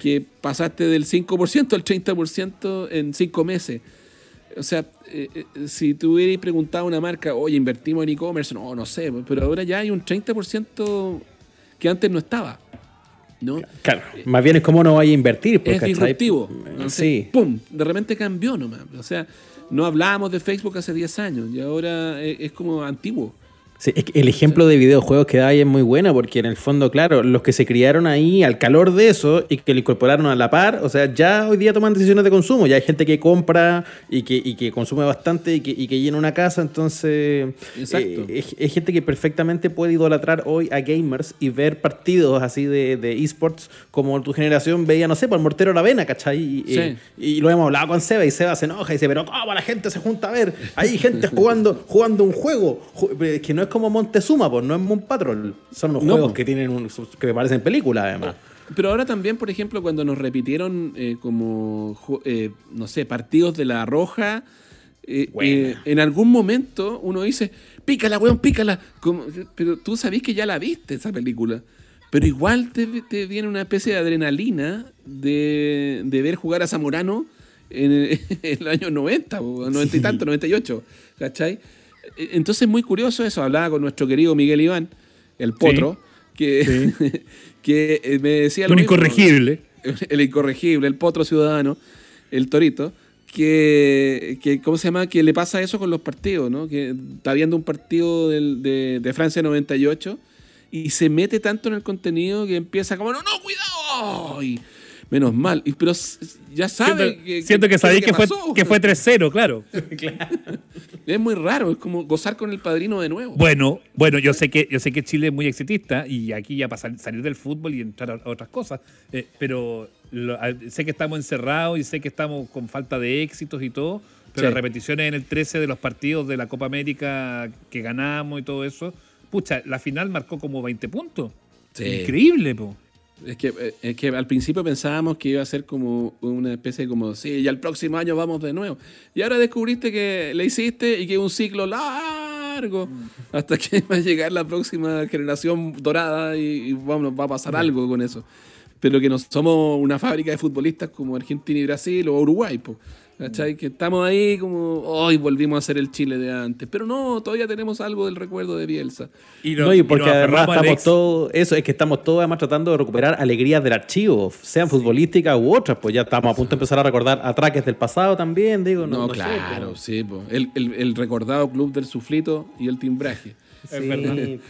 Que pasaste del cinco por ciento al treinta por ciento en cinco meses. O sea, eh, eh, si tú hubierais preguntado a una marca, oye, invertimos en e-commerce, no, no sé, pero ahora ya hay un treinta por ciento que antes no estaba, ¿no? Claro, eh, más bien es como no vaya a invertir. Porque es disruptivo. Ahí, sí. Pum, de repente cambió nomás. O sea, no hablábamos de Facebook hace diez años y ahora es, es como antiguo. Sí, el ejemplo de videojuegos que da ahí es muy buena, porque en el fondo, claro, los que se criaron ahí al calor de eso y que lo incorporaron a la par, o sea, ya hoy día toman decisiones de consumo, ya hay gente que compra y que, y que consume bastante y que, y que llena una casa, entonces eh, es, es gente que perfectamente puede idolatrar hoy a gamers y ver partidos así de, de esports como tu generación veía, no sé, por el Mortero La Vena, ¿cachai? Y, sí. eh, y lo hemos hablado con Seba, y Seba se enoja y dice, pero ¿cómo la gente se junta a ver? Hay gente jugando, jugando un juego que no es como Montezuma, pues no es Moon Patrol, son unos no, juegos que tienen un, que me parecen películas además. Pero ahora también, por ejemplo, cuando nos repitieron eh, como eh, no sé, partidos de la Roja, eh, eh, en algún momento uno dice, pícala weón, pícala, como, pero tú sabés que ya la viste esa película, pero igual te, te viene una especie de adrenalina de, de ver jugar a Zamorano en el, en el año noventa, noventa sí. y tanto, noventa y ocho, ¿cachai? Entonces es muy curioso eso. Hablaba con nuestro querido Miguel Iván, el potro, sí, que, sí. que me decía lo un mismo, incorregible. El incorregible, el potro ciudadano, el torito, que, que ¿cómo se llama? Que le pasa eso con los partidos, ¿no? Que está viendo un partido de, de, de Francia noventa y ocho y se mete tanto en el contenido que empieza como, no, no, cuidado. Y menos mal. Y, pero ya sabe. Siento que, siento que, que sabéis que, que, que fue tres cero, claro. Claro. Es muy raro, es como gozar con el Padrino de nuevo. Bueno, bueno, yo sé que yo sé que Chile es muy exitista y aquí ya para salir del fútbol y entrar a otras cosas, eh, pero lo, sé que estamos encerrados y sé que estamos con falta de éxitos y todo, pero sí. Las repeticiones en el trece de los partidos de la Copa América que ganamos y todo eso, pucha, la final marcó como veinte puntos. Sí. Increíble, po. Es que, es que al principio pensábamos que iba a ser como una especie de como, sí, y al próximo año vamos de nuevo. Y ahora descubriste que le hiciste y que es un ciclo largo hasta que va a llegar la próxima generación dorada y, y vamos, va a pasar algo con eso. Pero que no somos una fábrica de futbolistas como Argentina y Brasil o Uruguay, po, ¿cachai? Que estamos ahí como, hoy oh, volvimos a ser el Chile de antes. Pero no, todavía tenemos algo del recuerdo de Bielsa. Y no, no, y porque y además estamos todos, eso es que estamos todos además tratando de recuperar alegrías del archivo, sean sí. futbolísticas u otras, pues ya estamos a punto de empezar a recordar atraques del pasado también, digo. No, no, no claro, sé, sí, po. El, el, el recordado club del suflito y el timbraje. Sí. Es verdad.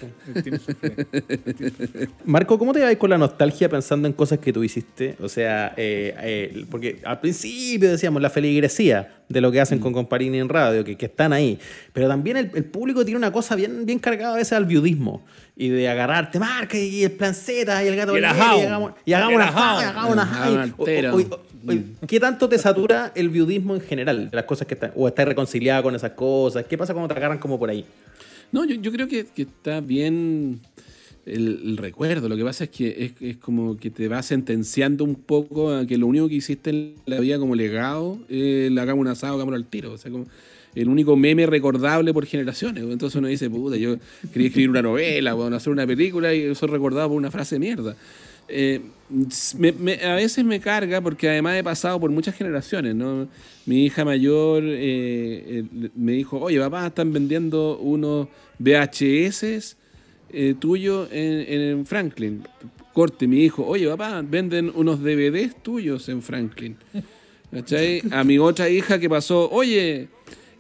Marco, ¿cómo te vas con la nostalgia pensando en cosas que tú hiciste? O sea, eh, eh, porque al principio decíamos la feligresía de lo que hacen mm. con Comparini en radio, que, que están ahí. Pero también el, el público tiene una cosa bien, bien cargada a veces al viudismo y de agarrarte, marca y el plan Z y el gato y, el ajao, y hagamos, y hagamos una jao, y hagamos una jao. ¿Qué tanto te satura el viudismo en general? Las cosas que están, o estás reconciliada con esas cosas. ¿Qué pasa cuando te agarran como por ahí? No, yo, yo creo que, que está bien el, el recuerdo. Lo que pasa es que es, es como que te va sentenciando un poco a que lo único que hiciste en la vida como legado, eh, la hagamos un asado, hagámoslo al tiro. O sea, como el único meme recordable por generaciones. Entonces uno dice, puta, yo quería escribir una novela, bueno, hacer una película y soy recordado por una frase de mierda. Eh, me, me, a veces me carga porque además he pasado por muchas generaciones, ¿no? Mi hija mayor eh, eh, me dijo, oye papá, están vendiendo unos V H S eh, tuyos en, en Franklin. Corte, mi hijo, oye papá, venden unos D V Ds tuyos en Franklin. ¿Cachai? A mi otra hija que pasó, oye,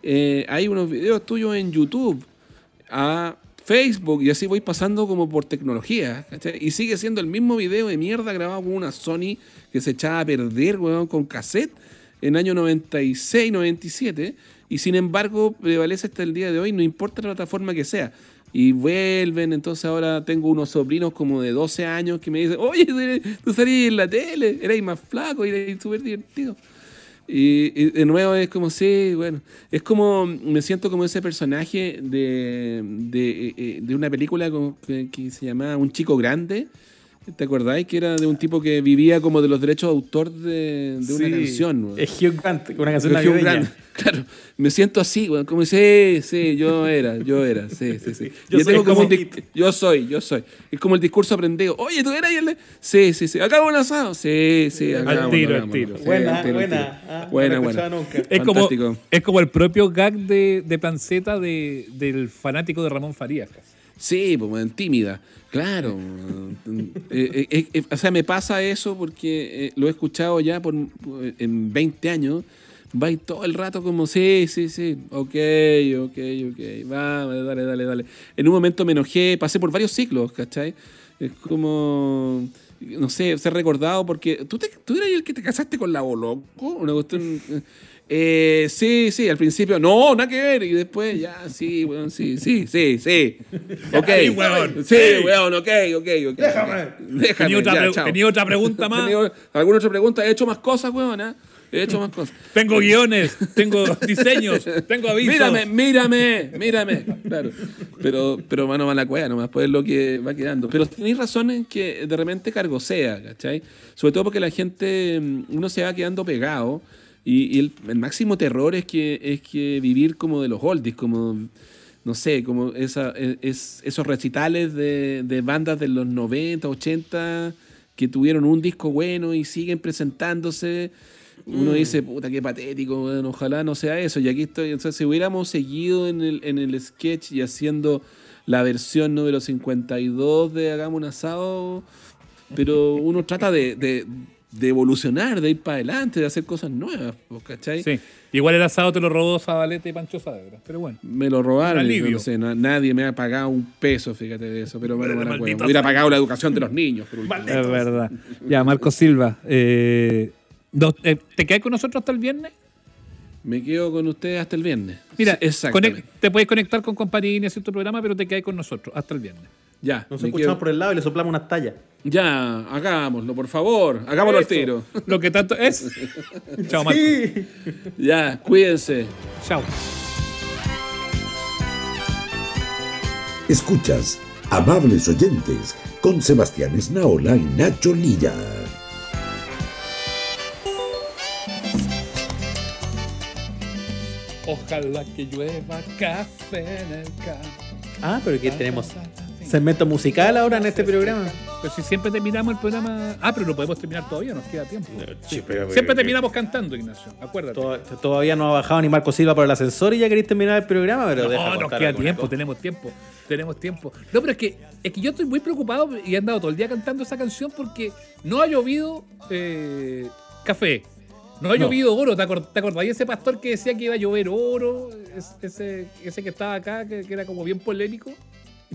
eh, hay unos videos tuyos en YouTube. A Facebook, y así voy pasando como por tecnología, ¿cachai? Y sigue siendo el mismo video de mierda grabado con una Sony que se echaba a perder, weón, con cassette en año noventa y seis, noventa y siete, y sin embargo prevalece hasta el día de hoy, no importa la plataforma que sea. Y vuelven, entonces ahora tengo unos sobrinos como de doce años que me dicen, oye, tú salís en la tele, erais más flaco y erais súper divertido. Y, y de nuevo es como, sí, bueno, es como, me siento como ese personaje de, de, de una película que, que se llamaba Un Chico Grande, ¿te acordáis? Que era de un tipo que vivía como de los derechos de autor de, de sí, una canción. Güey. Es Hugh Grant, una canción de Hugh Grant. Claro, me siento así, güey, como, sí, sí, yo era, yo era, sí, sí, sí. Yo, yo soy, tengo como un dis- yo soy, yo soy. Es como el discurso aprendido. Oye, ¿tú eras? El... Sí, sí, sí. Acá un asado. Sí, sí, acá. Al tiro, al tiro. Sí, buena, al tiro, buena. Ah, buena, no buena. Nunca. Es, como, es como el propio gag de, de Panceta de, del fanático de Ramón Farías. Sí, pues, tímida, claro. eh, eh, eh, o sea, me pasa eso porque eh, lo he escuchado ya por, en veinte años. Va y todo el rato como, sí, sí, sí, ok, ok, ok, va, dale, dale, dale. En un momento me enojé, pasé por varios ciclos, ¿cachai? Es como, no sé, ser recordado porque... ¿Tú, te, tú eras el que te casaste con la Boloco? Una cuestión... Eh, sí, sí, al principio, no, nada que ver. Y después, ya, sí, weón, sí, sí, sí, sí. Ok, sí, weón, sí, weón, ok, ok, ok. Déjame. Déjame, tenía otra, ya, pre- tenía otra pregunta más. ¿Alguna otra pregunta? He hecho más cosas, weón, ¿eh? He hecho más cosas. Tengo guiones, tengo diseños, tengo avisos. Mírame, mírame, mírame. Claro. Pero, pero mano va la cueva nomás, pues es lo que va quedando. Pero tenéis razón en que de repente cargosea, ¿cachai? Sobre todo porque la gente, uno se va quedando pegado y, y el, el máximo terror es que, es que vivir como de los oldies, como, no sé, como esa, es, esos recitales de, de bandas de los noventa, ochenta que tuvieron un disco bueno y siguen presentándose. Uno mm. dice, puta, qué patético, bueno, ojalá no sea eso. Y aquí estoy, o sea, si hubiéramos seguido en el, en el sketch y haciendo la versión número cincuenta y dos de Hagamos un Asado, pero uno trata de, de, de evolucionar, de ir para adelante, de hacer cosas nuevas, ¿cachai? Sí, igual el asado te lo robó Zabaleta y Pancho Saavedra, pero bueno. Me lo robaron, yo no sé, na- nadie me ha pagado un peso, fíjate de eso, pero bueno, bueno, bueno, hubiera pagado la educación de los niños. Por último. Es verdad. Ya, Marco Silva, eh... ¿te quedas con nosotros hasta el viernes? Me quedo con ustedes hasta el viernes. Mira, conect, te puedes conectar con Comparini, hacer tu programa, pero te quedas con nosotros hasta el viernes. Ya. Nos escuchamos por el lado y le soplamos unas tallas. Ya, hagámoslo, por favor. Hagámoslo al tiro. Lo que tanto es. Chao, Marco. Sí. Ya, cuídense. Chao. Escuchas, amables oyentes, con Sebastián Esnaola y Nacho Lilla. Ojalá que llueva café en el campo. Ah, pero ¿qué tenemos? ¿Segmento musical ahora en este programa? Pero si siempre terminamos el programa... Ah, pero lo podemos terminar todavía, nos queda tiempo. No, sí. Sí, pero, siempre pero, terminamos pero, cantando, Ignacio, acuérdate. Tod- todavía no ha bajado ni Marco Silva por el ascensor y ya queréis terminar el programa, pero... No, deja nos queda tiempo, cosa. tenemos tiempo, tenemos tiempo. No, pero es que, es que yo estoy muy preocupado y he andado todo el día cantando esa canción porque no ha llovido eh, café. No ha no. llovido oro, ¿te acordás? Y ese pastor que decía que iba a llover oro, ese, ese que estaba acá, que, que era como bien polémico.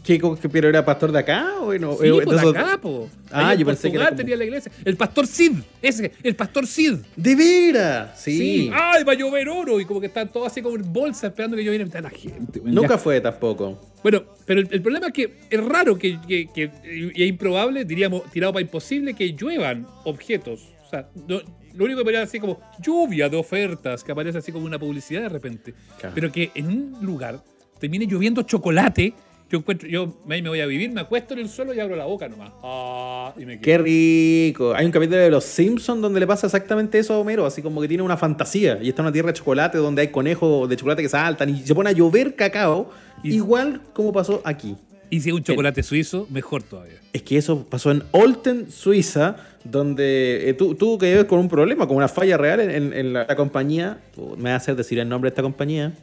¿Qué, que, ¿Pero era pastor de acá? ¿O no? Sí, eh, pues de acá, po. Ah, yo pensé que era como... tenía la iglesia. El pastor Cid, ese, el pastor Cid. ¡De veras! Sí. sí. ¡Ay, va a llover oro! Y como que están todos así como en bolsa esperando que lloviera. La gente, venga. Nunca fue tampoco. Bueno, pero el, el problema es que es raro que, que, que, y es improbable, diríamos, tirado para imposible, que lluevan objetos. O sea, no... Lo único que podría decir como lluvia de ofertas, que aparece así como una publicidad de repente. Claro. Pero que en un lugar termine lloviendo chocolate. Yo encuentro, yo me voy a vivir, me acuesto en el suelo y abro la boca nomás. Ah, y me quedo. ¡Qué rico! Hay un capítulo de Los Simpsons donde le pasa exactamente eso a Homero, así como que tiene una fantasía. Y está en una tierra de chocolate donde hay conejos de chocolate que saltan y se pone a llover cacao, y igual como pasó aquí. Y si es un chocolate sí. suizo, mejor todavía. Es que eso pasó en Olten, Suiza, donde eh, tú, tú que vives con un problema, con una falla real en, en, en la, la compañía. Me va a hacer decir el nombre de esta compañía.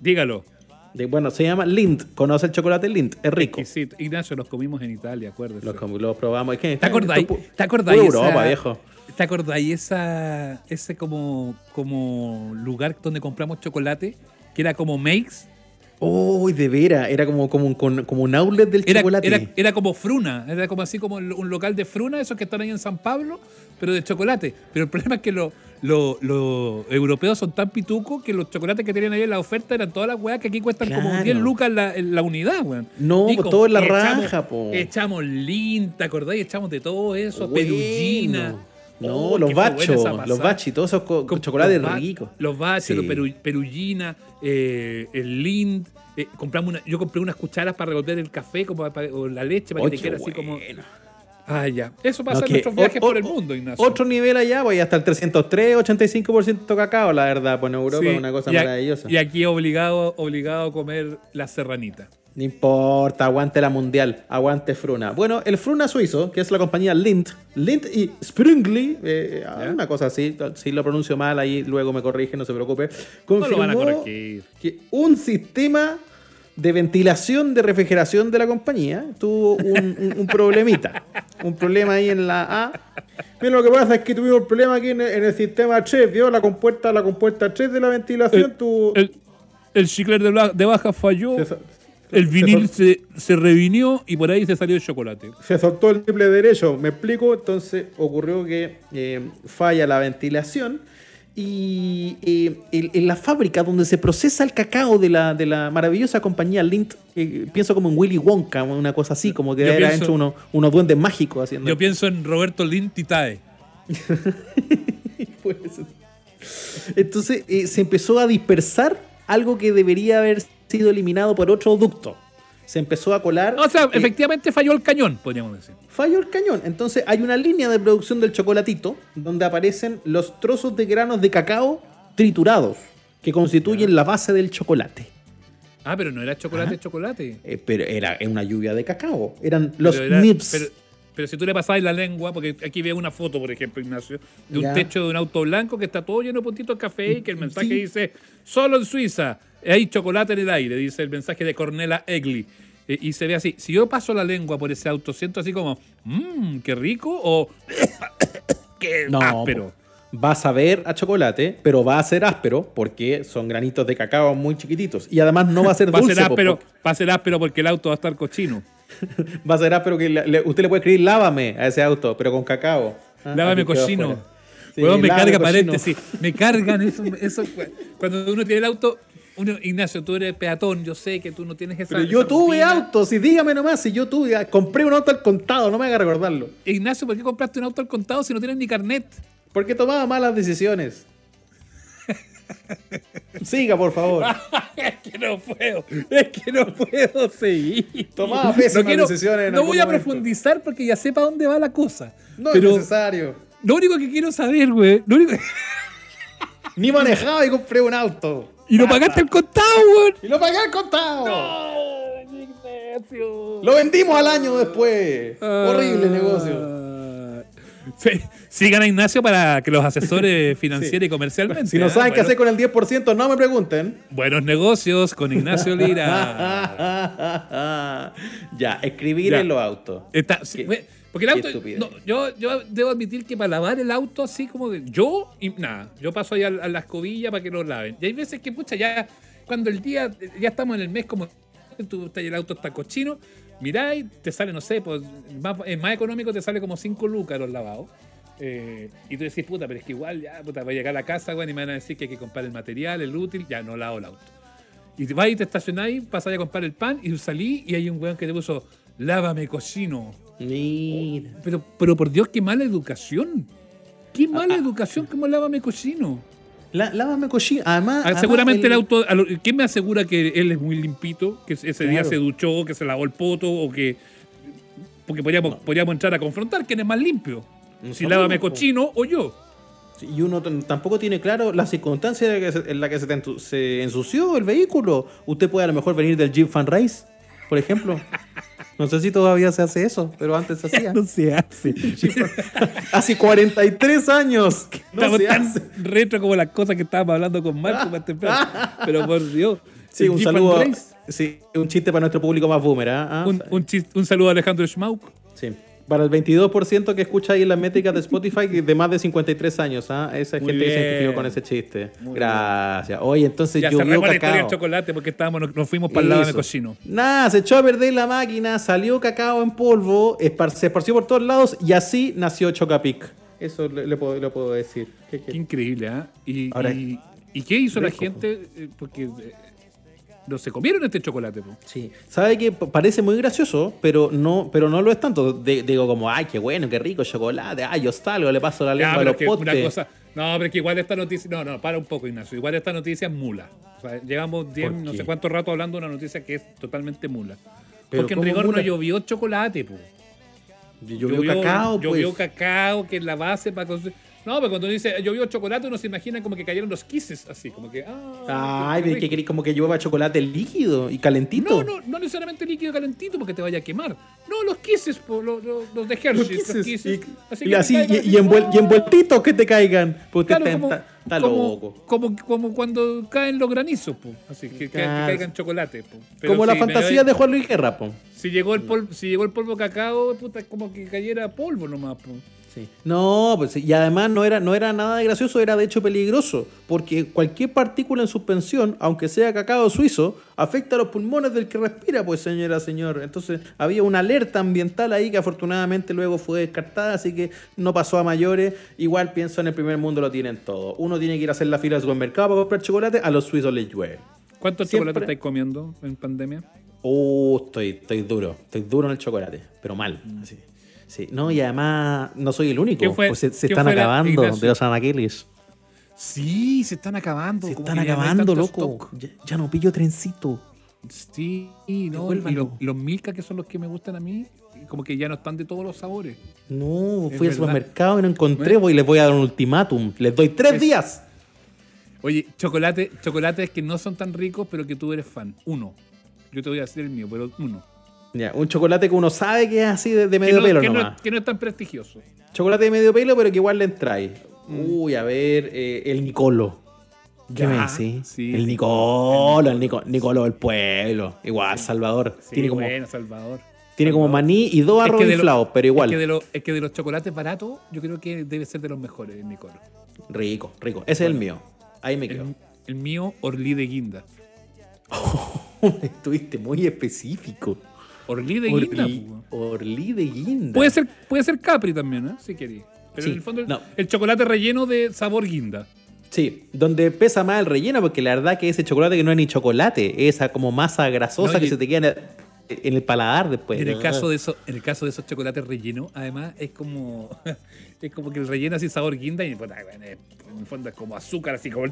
Dígalo. De, bueno, se llama Lindt. ¿Conoce el chocolate Lindt? Es rico. Exquisito. Ignacio, los comimos en Italia, acuérdese. Los, com- los probamos. Es que, ¿Te acordáis? Pu- ¿Te acordáis? Europa, viejo. ¿Te acordáis esa, ese como, como lugar donde compramos chocolate? Que era como Makes. ¡Uy, oh, de veras! Era como, como, como un outlet del era, chocolate. Era, era como Fruna, era como así como un local de Fruna, esos que están ahí en San Pablo, pero de chocolate. Pero el problema es que los lo, lo europeos son tan pitucos que los chocolates que tenían ahí en la oferta eran todas las weas que aquí cuestan claro. como diez lucas la, la unidad, weón. No, pues todo en la echamos, raja, po. Echamos Lindt, ¿te acordás? Echamos de todo eso, bueno. Perullina. No, oh, los bachos, los bachi, todos esos co- co- chocolates los ba- ricos. Los bachos, sí. los peru- perullina, eh, el Lindt. Eh, compramos una, yo compré unas cucharas para revolver el café como para, o la leche para oh, que te quede así como... Ah, ya. Eso pasa no, en nuestros viajes o, o, por el mundo, Ignacio. Otro nivel allá, voy hasta el trescientos tres, ochenta y cinco por ciento cacao, la verdad. Pues en Europa sí, es una cosa y maravillosa. Y aquí obligado, obligado a comer la serranita. No importa, aguante la mundial, aguante Fruna. Bueno, el Fruna suizo, que es la compañía Lindt, Lindt y Sprüngli, eh, ¿sí? una cosa así, si lo pronuncio mal ahí luego me corrigen, no se preocupe, confirmó no lo van a que un sistema de ventilación de refrigeración de la compañía tuvo un, un, un problemita, un problema ahí en la A. Mira, lo que pasa es que tuvimos un problema aquí en el, en el sistema tres, ¿vio? La compuerta, la compuerta tres de la ventilación el, tuvo... El, el cicler de, la, de baja falló... Eso. El vinil se, sol- se, se revinió y por ahí se salió el chocolate. Se soltó el triple derecho, me explico. Entonces ocurrió que eh, falla la ventilación y eh, en, en la fábrica donde se procesa el cacao de la, de la maravillosa compañía Lindt, eh, pienso como en Willy Wonka, una cosa así, como que yo era pienso, hecho uno, unos duendes mágicos haciendo. Yo pienso en Roberto Lindt y Tae. Pues, entonces eh, se empezó a dispersar algo que debería haber sido eliminado por otro ducto. Se empezó a colar. O sea, eh, efectivamente falló el cañón, podríamos decir. Falló el cañón. Entonces hay una línea de producción del chocolatito donde aparecen los trozos de granos de cacao triturados que constituyen ah. la base del chocolate. Ah, pero no era chocolate, Ajá. chocolate. Eh, pero era una lluvia de cacao. Eran los era, nips. Pero, pero si tú le pasabas la lengua, porque aquí veo una foto, por ejemplo, Ignacio, de ya. un techo de un auto blanco que está todo lleno de puntitos de café y que el mensaje sí. dice, solo en Suiza. Hay chocolate en el aire, dice el mensaje de Cornelia Egli. Eh, y se ve así. Si yo paso la lengua por ese auto, siento así como, mmm, qué rico, o qué no, áspero. Vas a ver a chocolate, pero va a ser áspero porque son granitos de cacao muy chiquititos. Y además no va a ser dulce. Va a ser áspero, porque... va a ser áspero porque el auto va a estar cochino. Va a ser áspero que le, usted le puede escribir lávame a ese auto, pero con cacao. Ah, lávame cochino. Sí, bueno, me carga paréntesis. Me cargan eso, eso. Cuando uno tiene el auto... Uno, Ignacio, tú eres peatón, yo sé que tú no tienes esa... Pero yo esa tuve rutina. Autos, y dígame nomás, si yo tuve... Compré un auto al contado, no me haga recordarlo. Ignacio, ¿por qué compraste un auto al contado si no tienes ni carnet? Porque tomaba malas decisiones. Siga, por favor. Es que no puedo. Es que no puedo seguir. Tomaba pésimas no decisiones. No voy a momento. profundizar porque ya sé para dónde va la cosa. No pero es necesario. Lo único que quiero saber, güey. Lo único que... Ni manejaba y compré un auto. Y lo pagaste al contado, güey. Y lo pagué al contado. No, Ignacio. Lo vendimos al año después. Ah. Horrible negocio. Sigan a Ignacio para que los asesores financieros sí. y comercialmente. Si no saben ¿eh? qué bueno. hacer con el diez por ciento, no me pregunten. Buenos negocios con Ignacio Lira. Ya, escribir ya. en los autos. Está, qué, porque el auto. No, yo, yo debo admitir que para lavar el auto, así como de. Yo, y nada, yo paso allá a la escobilla para que lo laven. Y hay veces que, pucha, ya cuando el día, ya estamos en el mes, como tú, el auto está cochino. Mirá y te sale, no sé, pues, más, es más económico, te sale como cinco lucas los lavados. Eh, y tú decís, puta, pero es que igual ya, puta, voy a llegar a la casa, güey, y me van a decir que hay que comprar el material, el útil, ya no lavo el auto. Y vas y te estacionáis, pasás a comprar el pan y salí y hay un weón que te puso, lávame cochino. Mira. Oh, pero, pero por Dios, qué mala educación. Qué mala ah, educación ah, como lávame cochino. La, lávame cochino. Además, además seguramente el, el auto. ¿Quién me asegura que él es muy limpito? Que ese claro. día se duchó, que se lavó el poto o que. Porque podríamos, no. podríamos entrar a confrontar quién es más limpio. No, si lávame no, cochino o yo. Y uno tampoco tiene claro las circunstancias en las que, se, en la que se, se ensució el vehículo. Usted puede a lo mejor venir del Jeep Fan Race, por ejemplo. No sé si todavía se hace eso, pero antes se hacía. No se hace. Hace cuarenta y tres años que no estamos se tan hace. Retro como las cosas que estábamos hablando con Marco más temprano. Pero por Dios. Sí, un Jeep saludo. Sí, un chiste para nuestro público más boomer. ¿eh? Ah, un, un, chiste, un saludo a Alejandro Schmauk. Sí. Para el veintidós por ciento que escucha ahí en las métricas de Spotify de más de cincuenta y tres años. ¿eh? Esa Muy gente bien. se identificó con ese chiste. Muy Gracias. Bien. Oye, entonces yo cerramos la historia del chocolate porque estábamos, nos fuimos para el lado de cocino. Nada, se echó a perder la máquina, salió cacao en polvo, espar- se esparció por todos lados y así nació Chocapic. Eso le, le, puedo, le puedo decir. Qué, qué. qué increíble, ¿eh? Y, Ahora, y, ¿y qué hizo rico. la gente? Porque... No se comieron este chocolate, po. Sí. Sabe que parece muy gracioso, pero no, pero no lo es tanto. De, digo como, ay, qué bueno, qué rico chocolate. Ay, yo salgo, le paso la lengua ah, a los postes. No, pero es que igual esta noticia... No, no, para un poco, Ignacio. Igual esta noticia es mula. O sea, llevamos diez, no sé cuánto rato hablando de una noticia que es totalmente mula. Pero porque en rigor mula? no llovió chocolate, po. Llovió, llovió cacao, pues. Llovió cacao, que es la base para construir... No, pero cuando uno dice llovió chocolate, uno se imagina como que cayeron los kisses, así, como que... Ah, Ay, pero que como que llueva chocolate líquido y calentito. No, no, no necesariamente líquido y calentito porque te vaya a quemar. No, los kisses, po, lo, lo, los de Hershey, los kisses. Los kisses. Y, así y, así, caigan, y, y, envuel- y envueltitos que te caigan. Pues claro, está, como, está, está como, loco. Como, como cuando caen los granizos, po. Así que, claro. que caigan chocolate, po. Pero como si la fantasía doy, de Juan Luis Guerra, po. Si llegó el polvo, si llegó el polvo cacao, puta, como que cayera polvo nomás, po. Sí. No, pues y además no era, no era nada de gracioso, era de hecho peligroso, porque cualquier partícula en suspensión, aunque sea cacao suizo, afecta a los pulmones del que respira, pues señora, señor. Entonces había una alerta ambiental ahí que afortunadamente luego fue descartada, así que no pasó a mayores. Igual pienso en el primer mundo lo tienen todo. Uno tiene que ir a hacer la fila al supermercado para comprar chocolate, a los suizos les llueve. ¿Cuántos Siempre... chocolates estáis comiendo en pandemia? Oh, estoy, estoy duro, estoy duro en el chocolate, pero mal, mm. así. Sí, no, y además no soy el único. Fue, pues se, se están acabando la, de los anaquiles. Sí, se están acabando. Se están acabando, loco. Ya, ya no pillo trencito. Sí, no, y los, los Milka, que son los que me gustan a mí, como que ya no están de todos los sabores. No, es fui al supermercado y no encontré, voy, les voy a dar un ultimátum. Les doy tres es, días. Oye, chocolate, chocolates que no son tan ricos, pero que tú eres fan. Uno. Yo te voy a decir el mío, pero uno. Ya, un chocolate que uno sabe que es así de, de medio que no, pelo que nomás. No, que no es tan prestigioso. Chocolate de medio pelo, pero que igual le entráis. Uy, a ver, eh, el Nicolo. ¿Qué ya, me decís? Sí. El Nicolo, el Nico, Nicolo del pueblo. Igual, sí. Salvador. Sí, tiene como, bueno, Salvador. Tiene Salvador. Como maní y dos arroz inflados, pero igual. Es que, de lo, es que de los chocolates baratos, yo creo que debe ser de los mejores, el Nicolo. Rico, rico. Ese bueno, es el mío. Ahí me quedo. El, el mío, Orlí de Guinda. Oh, estuviste muy específico. Orlí de Guinda. Orlí, Orlí de Guinda. Puede ser, puede ser Capri también, ¿eh? Si querés. Pero sí, en el fondo no. El chocolate relleno de sabor guinda. Sí, donde pesa más el relleno, porque la verdad que ese chocolate que no es ni chocolate, es esa como masa grasosa no, que y... se te queda en el... en el paladar después. En el, caso de eso, en el caso de esos chocolates rellenos, además, es como es como que el relleno así sabor guinda y en el fondo es como azúcar, así como,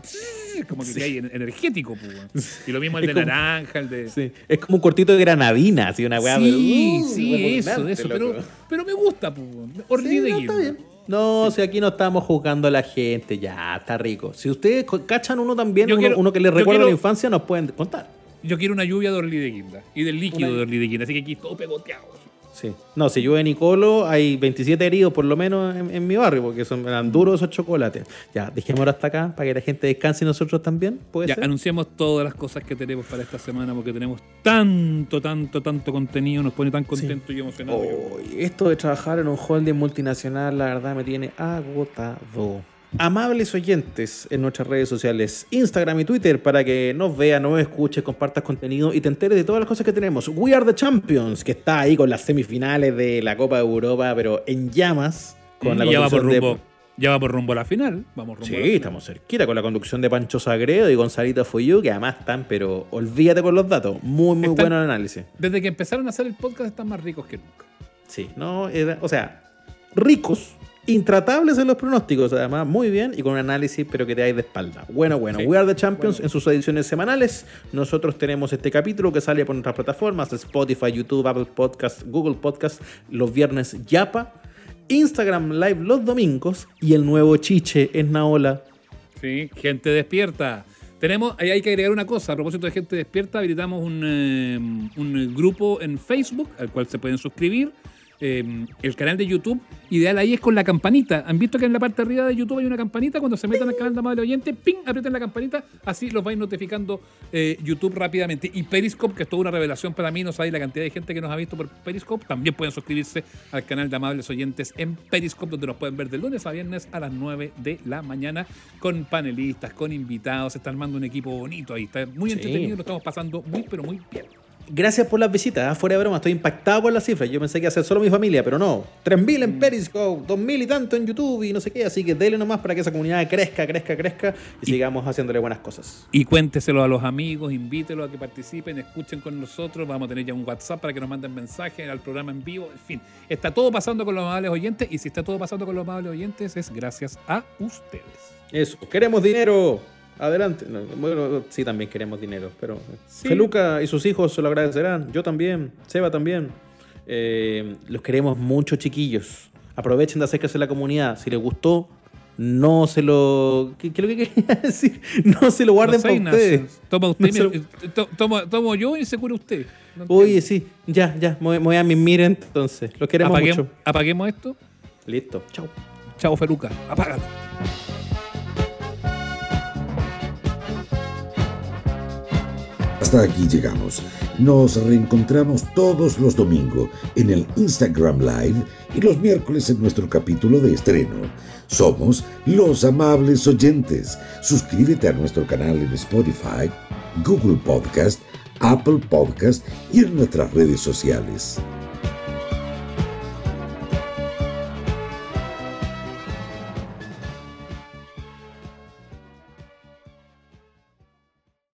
como que, sí. que hay energético. Pues. Y lo mismo el de como, naranja, el de... Sí. Es como un cortito de granadina, así una weá. Sí, pero, uh, sí, eso, eso. Pero, pero me gusta, pues. Orlí de guinda. Sí, no, No, sí. si aquí no estamos juzgando a la gente, ya, está rico. Si ustedes cachan uno también, uno, quiero, uno que les recuerda quiero, la infancia, nos pueden contar. Yo quiero una lluvia de Orlí de Guinda y del líquido una... de Orlí de Guinda, así que aquí todo pegoteado. Sí. No, si llueve Nicolo, hay veintisiete heridos por lo menos en, en mi barrio, porque son eran duros esos chocolates. Ya, dejémoslo hasta acá para que la gente descanse y nosotros también. ¿Puede ya, ser? Anunciamos todas las cosas que tenemos para esta semana, porque tenemos tanto, tanto, tanto contenido, nos pone tan contentos sí. y emocionados. Oh, esto de trabajar en un holding multinacional, la verdad, me tiene agotado. Amables oyentes en nuestras redes sociales, Instagram y Twitter, para que nos veas, nos escuches, compartas contenido y te enteres de todas las cosas que tenemos. We Are The Champions, que está ahí con las semifinales de la Copa de Europa, pero en llamas. Con la ya, va por rumbo, de... ya va por rumbo a la final. Vamos rumbo sí, a la estamos final. Cerquita con la conducción de Pancho Sagredo y Gonzalito Fuyú, que además están, pero olvídate con los datos. Muy, muy están, bueno el análisis. Desde que empezaron a hacer el podcast están más ricos que nunca. Sí, no, era, o sea, ricos... intratables en los pronósticos, además, muy bien, y con un análisis, pero que te dais de espalda. Bueno, bueno, sí. We Are The Champions bueno. en sus ediciones semanales. Nosotros tenemos este capítulo que sale por nuestras plataformas: Spotify, YouTube, Apple Podcast, Google Podcast, los viernes Yapa, Instagram Live los domingos y el nuevo chiche Esnaola. Sí, gente despierta. Tenemos, ahí hay que agregar una cosa, a propósito de gente despierta, habilitamos un, eh, un grupo en Facebook al cual se pueden suscribir. Eh, el canal de YouTube, ideal ahí es con la campanita. ¿Han visto que en la parte arriba de YouTube hay una campanita? Cuando se metan ¡ping! Al canal de Amable Oyente, ¡ping! Aprieten la campanita, así los vais notificando eh, YouTube rápidamente. Y Periscope, que es toda una revelación para mí, no sabéis la cantidad de gente que nos ha visto por Periscope. También pueden suscribirse al canal de Amables Oyentes en Periscope, donde nos pueden ver de lunes a viernes a las nueve de la mañana con panelistas, con invitados. Se está armando un equipo bonito ahí, está muy entretenido, sí. Lo estamos pasando muy, pero muy bien. Gracias por las visitas, ¿eh? Fuera de broma, estoy impactado por las cifras. Yo pensé que iba a ser solo mi familia, pero no. tres mil en Periscope, dos mil y tanto en YouTube y no sé qué. Así que dele nomás para que esa comunidad crezca, crezca, crezca y, y sigamos haciéndole buenas cosas. Y cuénteselo a los amigos, invítelos a que participen, escuchen con nosotros. Vamos a tener ya un WhatsApp para que nos manden mensajes al programa en vivo. En fin, está todo pasando con los Amables Oyentes y si está todo pasando con los Amables Oyentes es gracias a ustedes. Eso, queremos dinero. Adelante. No, bueno, sí, también queremos dinero, pero sí. Feluca y sus hijos se lo agradecerán. Yo también, Seba también. Eh, los queremos mucho, chiquillos. Aprovechen de acercarse a la comunidad. Si les gustó, no se lo... ¿Qué, qué es lo que quería decir? No se lo guarden no para ustedes. Toma, usted, no mira, lo... toma, tomo yo y se cura usted. No Oye, sí. Ya, ya. Me voy a mimir entonces. Los queremos Apaguem, mucho. Apaguemos esto. Listo. Chao. Chao, Feluca. Apágalo. Hasta aquí llegamos. Nos reencontramos todos los domingos en el Instagram Live y los miércoles en nuestro capítulo de estreno. Somos los Amables Oyentes. Suscríbete a nuestro canal en Spotify, Google Podcast, Apple Podcast y en nuestras redes sociales.